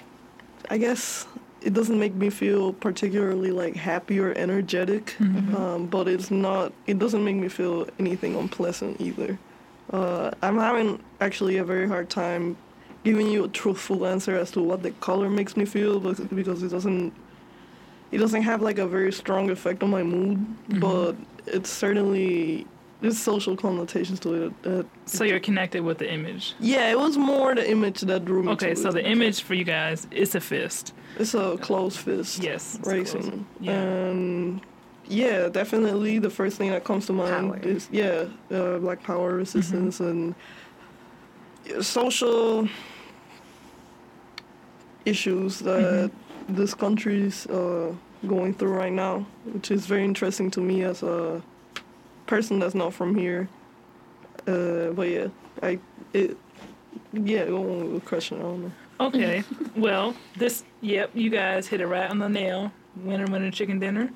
I guess it doesn't make me feel particularly, like, happy or energetic. Mm-hmm. Um, but it's not... It doesn't make me feel anything unpleasant either. Uh, I'm having actually a very hard time giving you a truthful answer as to what the color makes me feel, because it doesn't it doesn't have like a very strong effect on my mood, mm-hmm. but it's certainly there's social connotations to it. That so you're connected with the image. Yeah, it was more the image that drew me. Okay, to so it. The image for you guys is a fist. It's a closed fist. Yes, racing. Yeah. And yeah, definitely the first thing that comes to mind power. Is, yeah, uh, Black Power, resistance, mm-hmm. and social issues that mm-hmm. this country's uh, going through right now, which is very interesting to me as a person that's not from here. Uh, but yeah, I, it, yeah, go on with the question, I don't know. Okay, well, this, yep, you guys hit it right on the nail. Winner, winner, chicken dinner.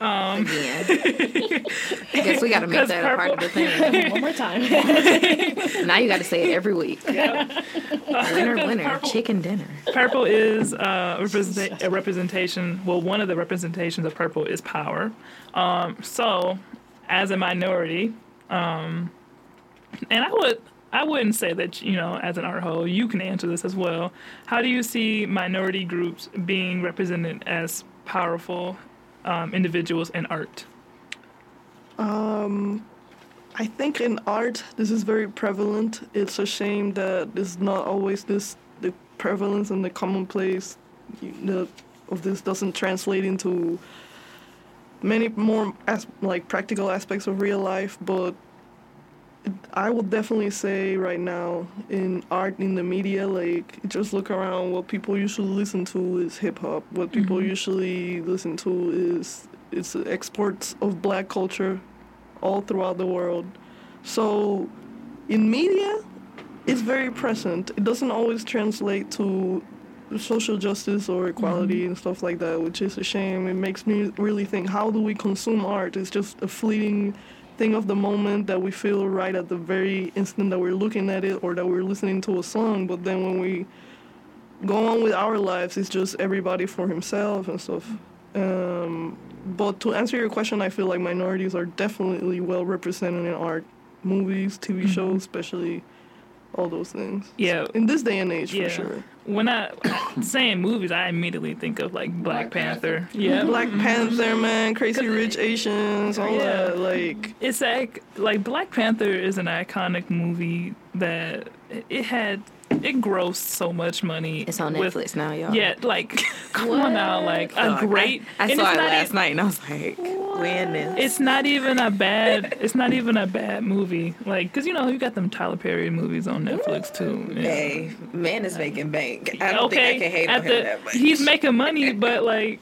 Um, Again. I guess we got to make that purple. A part of the thing. One more time. Now you got to say it every week. Yep. Winner, winner, purple. Chicken dinner. Purple is uh, represent- a representation. Well, one of the representations of purple is power. Um, so, as a minority, um, and I would... I wouldn't say that, you know, as an art hole, you can answer this as well. How do you see minority groups being represented as powerful um, individuals in art? Um, I think in art, this is very prevalent. It's a shame that it's not always this, the prevalence and the commonplace the, of this doesn't translate into many more, as, like, practical aspects of real life, but I would definitely say right now in art, in the media, like, just look around. What people usually listen to is hip-hop. What people mm-hmm. usually listen to is it's exports of black culture all throughout the world. So in media, it's very present. It doesn't always translate to social justice or equality mm-hmm. and stuff like that, which is a shame. It makes me really think, how do we consume art? It's just a fleeting thing of the moment that we feel right at the very instant that we're looking at it or that we're listening to a song. But then when we go on with our lives, it's just everybody for himself and stuff. Um, but to answer your question, I feel like minorities are definitely well represented in art, movies, T V shows, especially all those things. Yeah. So in this day and age, yeah. for sure. When I saying movies, I immediately think of like Black, Black Panther. Panther. Yeah, Black Panther, man, Crazy Rich Asians, all yeah. that. Like it's like like Black Panther is an iconic movie that it had. It grossed so much money. It's on Netflix with, now, y'all. Yeah, like, come on now, like, a oh, great... I, I saw it last even, night, and I was like, when is... It's not even a bad, it's not even a bad movie. Like, because, you know, you got them Tyler Perry movies on Netflix, too. Yeah. Hey, man is making bank. I don't okay, think I can hate on him the, that much. He's making money, but, like...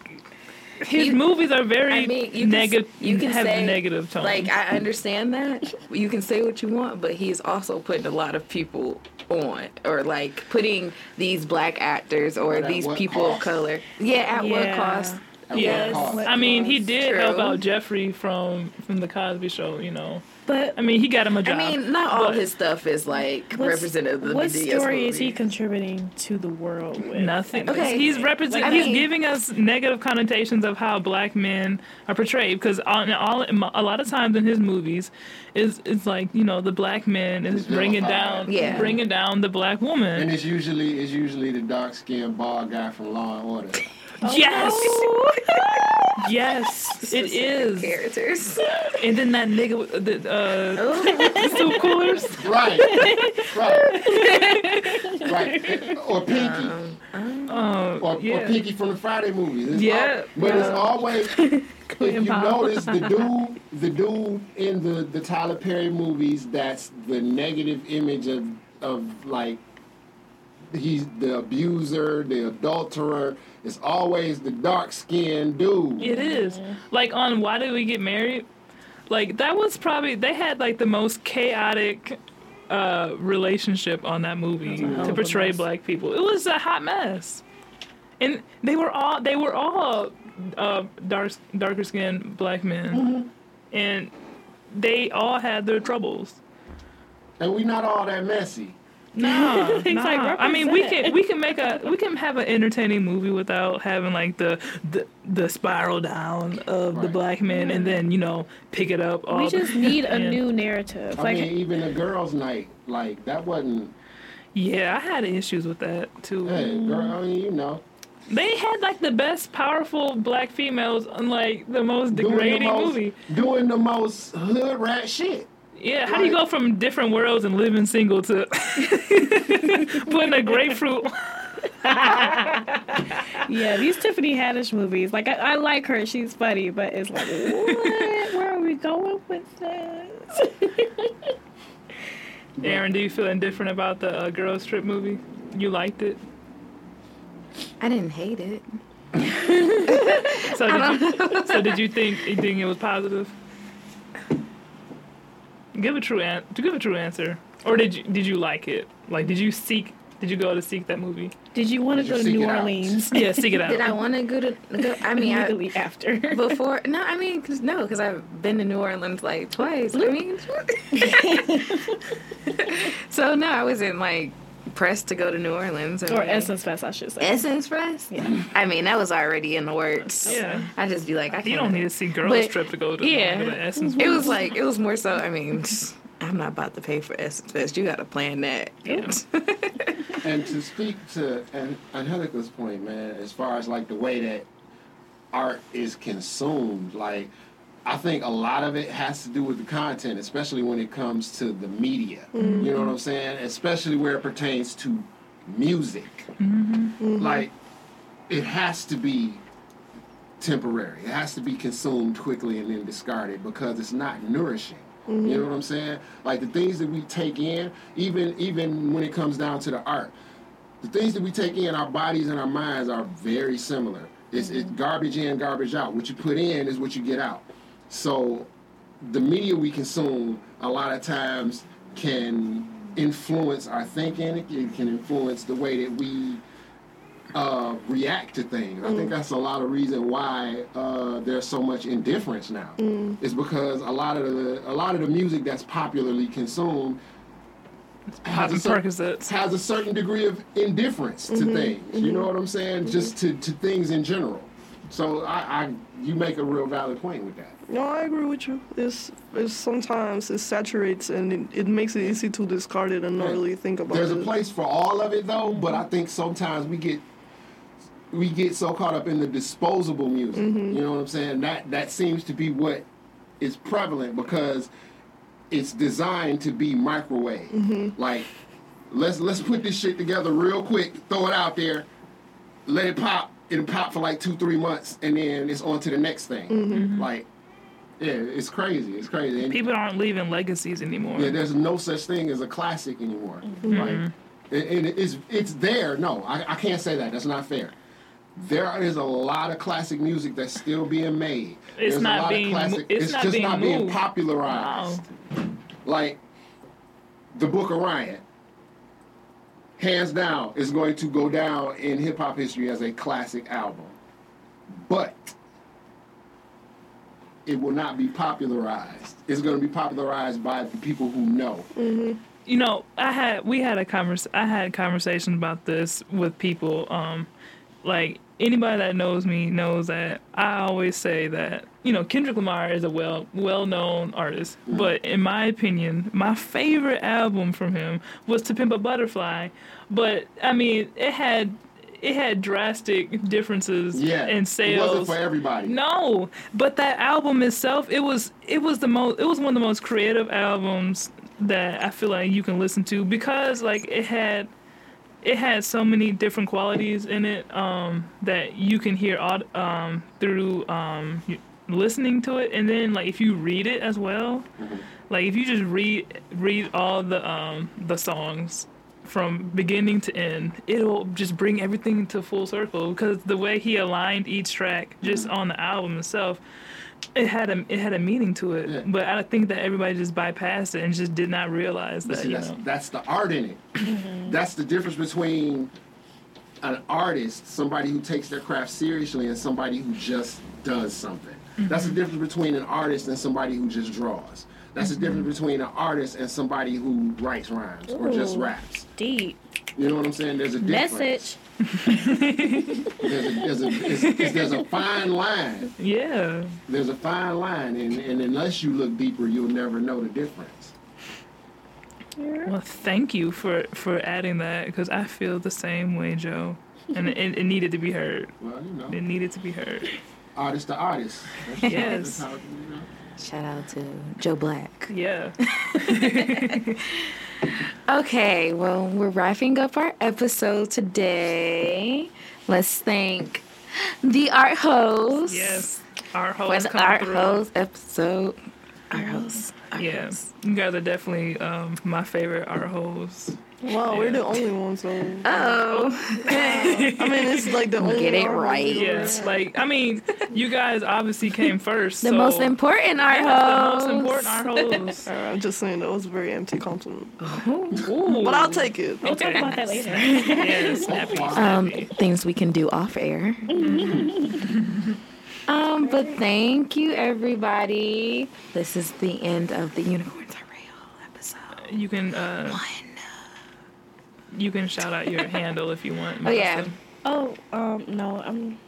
His you, movies are very I mean, negative. You can have say, negative tone. Like, I understand that. You can say what you want, but he's also putting a lot of people on, or like putting these black actors or these people cost? of color. Yeah, at yeah. what cost? At yes, what cost? I mean, he did True. help out Jeffrey from from the Cosby Show, you know. But I mean, he got him a job. I mean, not all his stuff is like representative of the What story movie. is he contributing to the world with? Nothing. Okay. He's representing. Like, he's mean, giving us negative connotations of how black men are portrayed, because all, all a lot of times in his movies, is it's like, you know, the black man is bringing down, yeah. bringing down the black woman. And it's usually it's usually the dark skinned bald guy from Law and Order. Oh, yes. No. Yes, it is. Characters. And then that nigga with the uh, soup coolers. Right. Right. Right. Or Pinky. Um, um, um, or, yeah. or Pinky from the Friday movies. It's yeah. All, but yeah. it's always, if you notice, the dude the dude in the, the Tyler Perry movies, that's the negative image of, of like, he's the abuser, the adulterer. It's always the dark-skinned dude. It is. Like, on Why Did We Get Married? Like, that was probably... They had, like, the most chaotic uh, relationship on that movie oh, to portray black people. It was a hot mess. And they were all... They were all uh, dark, darker-skinned black men. Mm-hmm. And they all had their troubles. And we not all that messy. No, no. Like, I mean, we can we can make a we can have an entertaining movie without having like the the, the spiral down of right. the black men, and then, you know, pick it up. All we just the, need a new narrative. I like, mean, even a girls' night, like that wasn't. Yeah, I had issues with that too. Hey, girl, I mean, you know. They had, like, the best powerful black females on, like, the most degrading doing the most, movie, doing the most hood rat shit. Yeah, how do you go from different worlds and living single to putting a grapefruit? Yeah, these Tiffany Haddish movies. Like, I, I like her. She's funny, but it's like, what? Where are we going with this? Aaron, do you feel indifferent about the uh, Girls Trip movie? You liked it? I didn't hate it. so, did you, so did you think, you think it was positive? Give a true an- to give a true answer, or did you did you like it? Like, did you seek? Did you go to seek that movie? Did you want to go to New Orleans? Yeah, seek it out. Did I want to go to? Go, I mean, I, after before. No, I mean, cause, no, because I've been to New Orleans like twice. I mean, so no, I wasn't like pressed to go to New Orleans or, or Essence Fest. I should say Essence Fest. Yeah, I mean, that was already in the works. Yeah, I just be like, I you don't need to see Girls but, Trip to go to yeah. the Essence Fest. It was like, it was more so. I mean, I'm not about to pay for Essence Fest. You got to plan that. Yeah. And to speak to Angelica's point, man, as far as like the way that art is consumed, like I think a lot of it has to do with the content, especially when it comes to the media. Mm-hmm. You know what I'm saying? Especially where it pertains to music. Mm-hmm. Mm-hmm. Like, it has to be temporary. It has to be consumed quickly and then discarded because it's not nourishing. Mm-hmm. You know what I'm saying? Like, the things that we take in, even even when it comes down to the art, the things that we take in, our bodies and our minds are very similar. It's, mm-hmm. it's garbage in, garbage out. What you put in is what you get out. So the media we consume a lot of times can influence our thinking. It can influence the way that we uh, react to things. Mm. I think that's a lot of reason why uh, there's so much indifference now. Mm. It's because a lot of the a lot of the music that's popularly consumed has a, certain, has a certain degree of indifference mm-hmm. to things. Mm-hmm. You know what I'm saying? Mm-hmm. Just to, to things in general. So I, I, you make a real valid point with that. No, I agree with you. It's, it's sometimes it saturates and it, it makes it easy to discard it and not yeah. really think about There's it. There's a place for all of it though, but I think sometimes we get we get so caught up in the disposable music. Mm-hmm. You know what I'm saying? That that seems to be what is prevalent because it's designed to be microwave. Mm-hmm. Like let's let's put this shit together real quick, throw it out there, let it pop. It'll pop for like two, three months, and then it's on to the next thing. Mm-hmm. Like, yeah, it's crazy. It's crazy. And people aren't leaving legacies anymore. Yeah, there's no such thing as a classic anymore. Mm-hmm. Like, and it's it's there. No, I, I can't say that. That's not fair. There is a lot of classic music that's still being made. It's there's not a lot being. Of classic, it's, it's not just being not moved. Being popularized. Wow. Like, the Book of Ryan. Hands down, is going to go down in hip-hop history as a classic album. But it will not be popularized. It's going to be popularized by the people who know. Mm-hmm. You know, I had we had a converse, I had conversations about this with people. Um, like, anybody that knows me knows that I always say that, you know, Kendrick Lamar is a well, well-known artist, mm-hmm. but in my opinion, my favorite album from him was To Pimp a Butterfly. But I mean, it had it had drastic differences yeah. in sales. It wasn't for everybody. No, but that album itself, it was it was the most it was one of the most creative albums that I feel like you can listen to because like it had. It had so many different qualities in it um, that you can hear um, through um, listening to it, and then like if you read it as well, mm-hmm. like if you just read read all the um, the songs from beginning to end, it'll just bring everything to full circle because the way he aligned each track just mm-hmm. on the album itself. It had a it had a meaning to it, yeah. but I think that everybody just bypassed it and just did not realize that. See, you that's, know. That's the art in it. Mm-hmm. That's the difference between an artist, somebody who takes their craft seriously, and somebody who just does something. Mm-hmm. That's the difference between an artist and somebody who just draws. That's mm-hmm. the difference between an artist and somebody who writes rhymes Ooh, or just raps. Deep. You know what I'm saying? There's a difference. Message. there's, a, there's, a, it's, it's, there's a fine line. Yeah. There's a fine line, and, and unless you look deeper, you'll never know the difference. Well, thank you for, for adding that, because I feel the same way, Joe. And it, it, it needed to be heard. Well, you know. It needed to be heard. Artist to artist. That's yes. Artist, you know. Shout out to Joe Black. Yeah. Okay, well, we're wrapping up our episode today. Let's thank the art host. Yes, art host. For the art through. host episode. Art host. Art yeah, host. You guys are definitely um, my favorite art hosts. Wow, yeah. We're the only ones. So. Uh-oh. I mean, it's like the only Get it right. Yeah, like, I mean, you guys obviously came first. The so. most important art host. The most important art host. Right, I'm just saying that was a very empty compliment. Ooh. But I'll take it. We'll okay. talk about that later. Yeah, snappy, snappy. Um, things we can do off air. um, But thank you, everybody. This is the end of the Unicorns Are Real episode. You can... Uh, One. You can shout out your handle if you want. Melissa. Oh yeah. Oh um no, I'm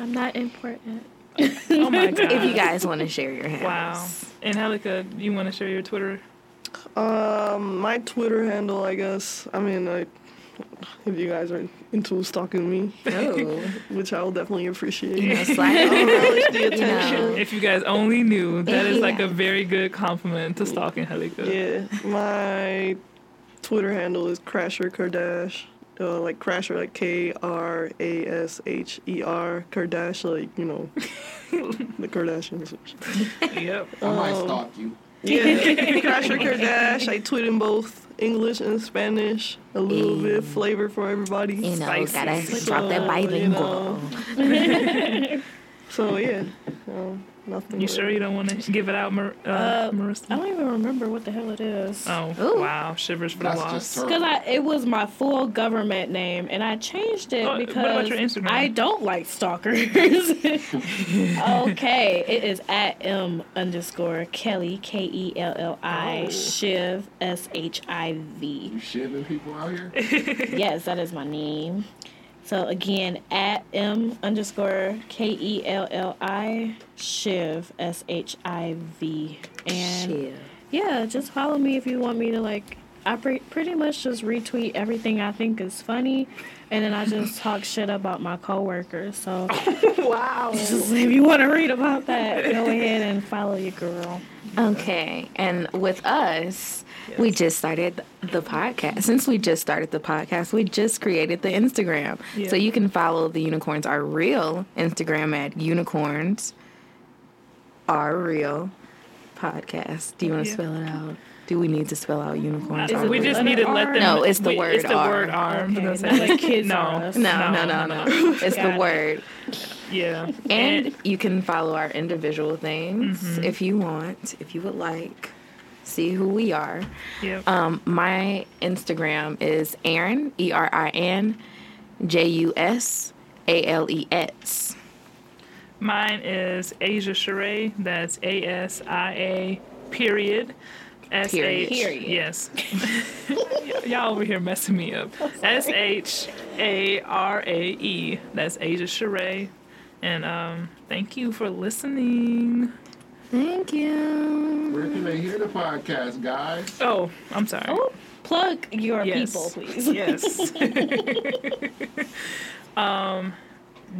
I'm not important. Oh my god. If you guys want to share your handles. Wow. Angelica, you want to share your Twitter? Um, my Twitter handle, I guess. I mean, like, if you guys are into stalking me, oh. which I will definitely appreciate. You know, slide the attention. If you guys only knew, that is yeah. like a very good compliment to stalking Angelica. Yeah, my. Twitter handle is Crasher Kardash, uh, like Crasher, like K R A S H E R, Kardash, like, you know, the Kardashians. Yep. I might um, stalk you. Yeah, Crasher Kardash. I tweet in both English and Spanish, a little mm. bit of flavor for everybody. You know, Spices. Gotta drop that bilingual. You know. So yeah, um, nothing. You really. Sure you don't want to give it out, Mar- uh, uh, Marissa? I don't even remember what the hell it is. Oh, ooh. Wow! Shivers for the loss. Because I it was my full government name, and I changed it oh, because I don't like stalkers. Okay, it is at M underscore Kelly K E L L I oh. Shiv S H I V. You shiving people out here? Yes, that is my name. So, again, at M underscore K E L L I Shiv, S H I V. And, Shiv. Yeah, just follow me if you want me to, like, I pre- pretty much just retweet everything I think is funny. And then I just talk shit about my coworkers. So, wow. Just, if you want to read about that, go ahead and follow your girl. Okay. And with us... Yes. We just started the podcast. Since we just started the podcast, we just created the Instagram. Yeah. So you can follow the Unicorns Are Real Instagram at Unicorns Are Real Podcast. Do you want to yeah. spell it out? Do we need to spell out unicorns? Are we real? Just need to let them. No, it's the we, word. It's the R. word R. Okay. It's like kids no. no, no, no, no, no. It's Got the it. word. Yeah. And you can follow our individual things mm-hmm. if you want, if you would like. See who we are. Yep. Um, my Instagram is Erin, E R I N, J U S A L E S. Mine is Asia Sheree. That's A S I A period. S H. Period. Yes. y- y'all over here messing me up. S H A R A E. That's Asia Sheree. And um, thank you for listening. Thank you. Where can they hear the podcast, guys? Oh, I'm sorry. Oh, plug your yes. people, please. Yes. um,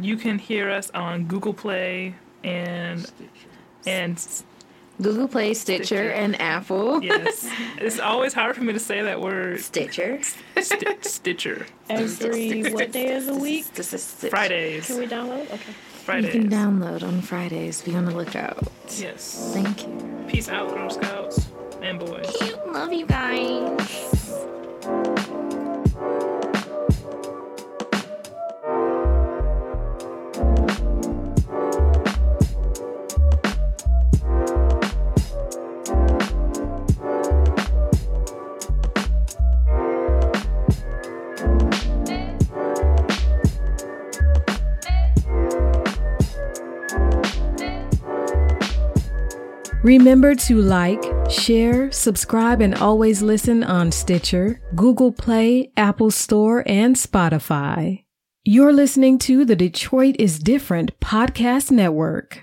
you can hear us on Google Play and Stitcher. and Google Play, Stitcher, Stitcher, and Apple. Yes. It's always hard for me to say that word. Stitcher. St- Stitcher. Every what day of the week? Fridays. Can we download? Okay. Fridays. You can download on Fridays. Be on the lookout. Yes. Thank you. Peace out, Girl Scouts and boys. Love you guys. Remember to like, share, subscribe, and always listen on Stitcher, Google Play, Apple Store, and Spotify. You're listening to the Detroit is Different Podcast Network.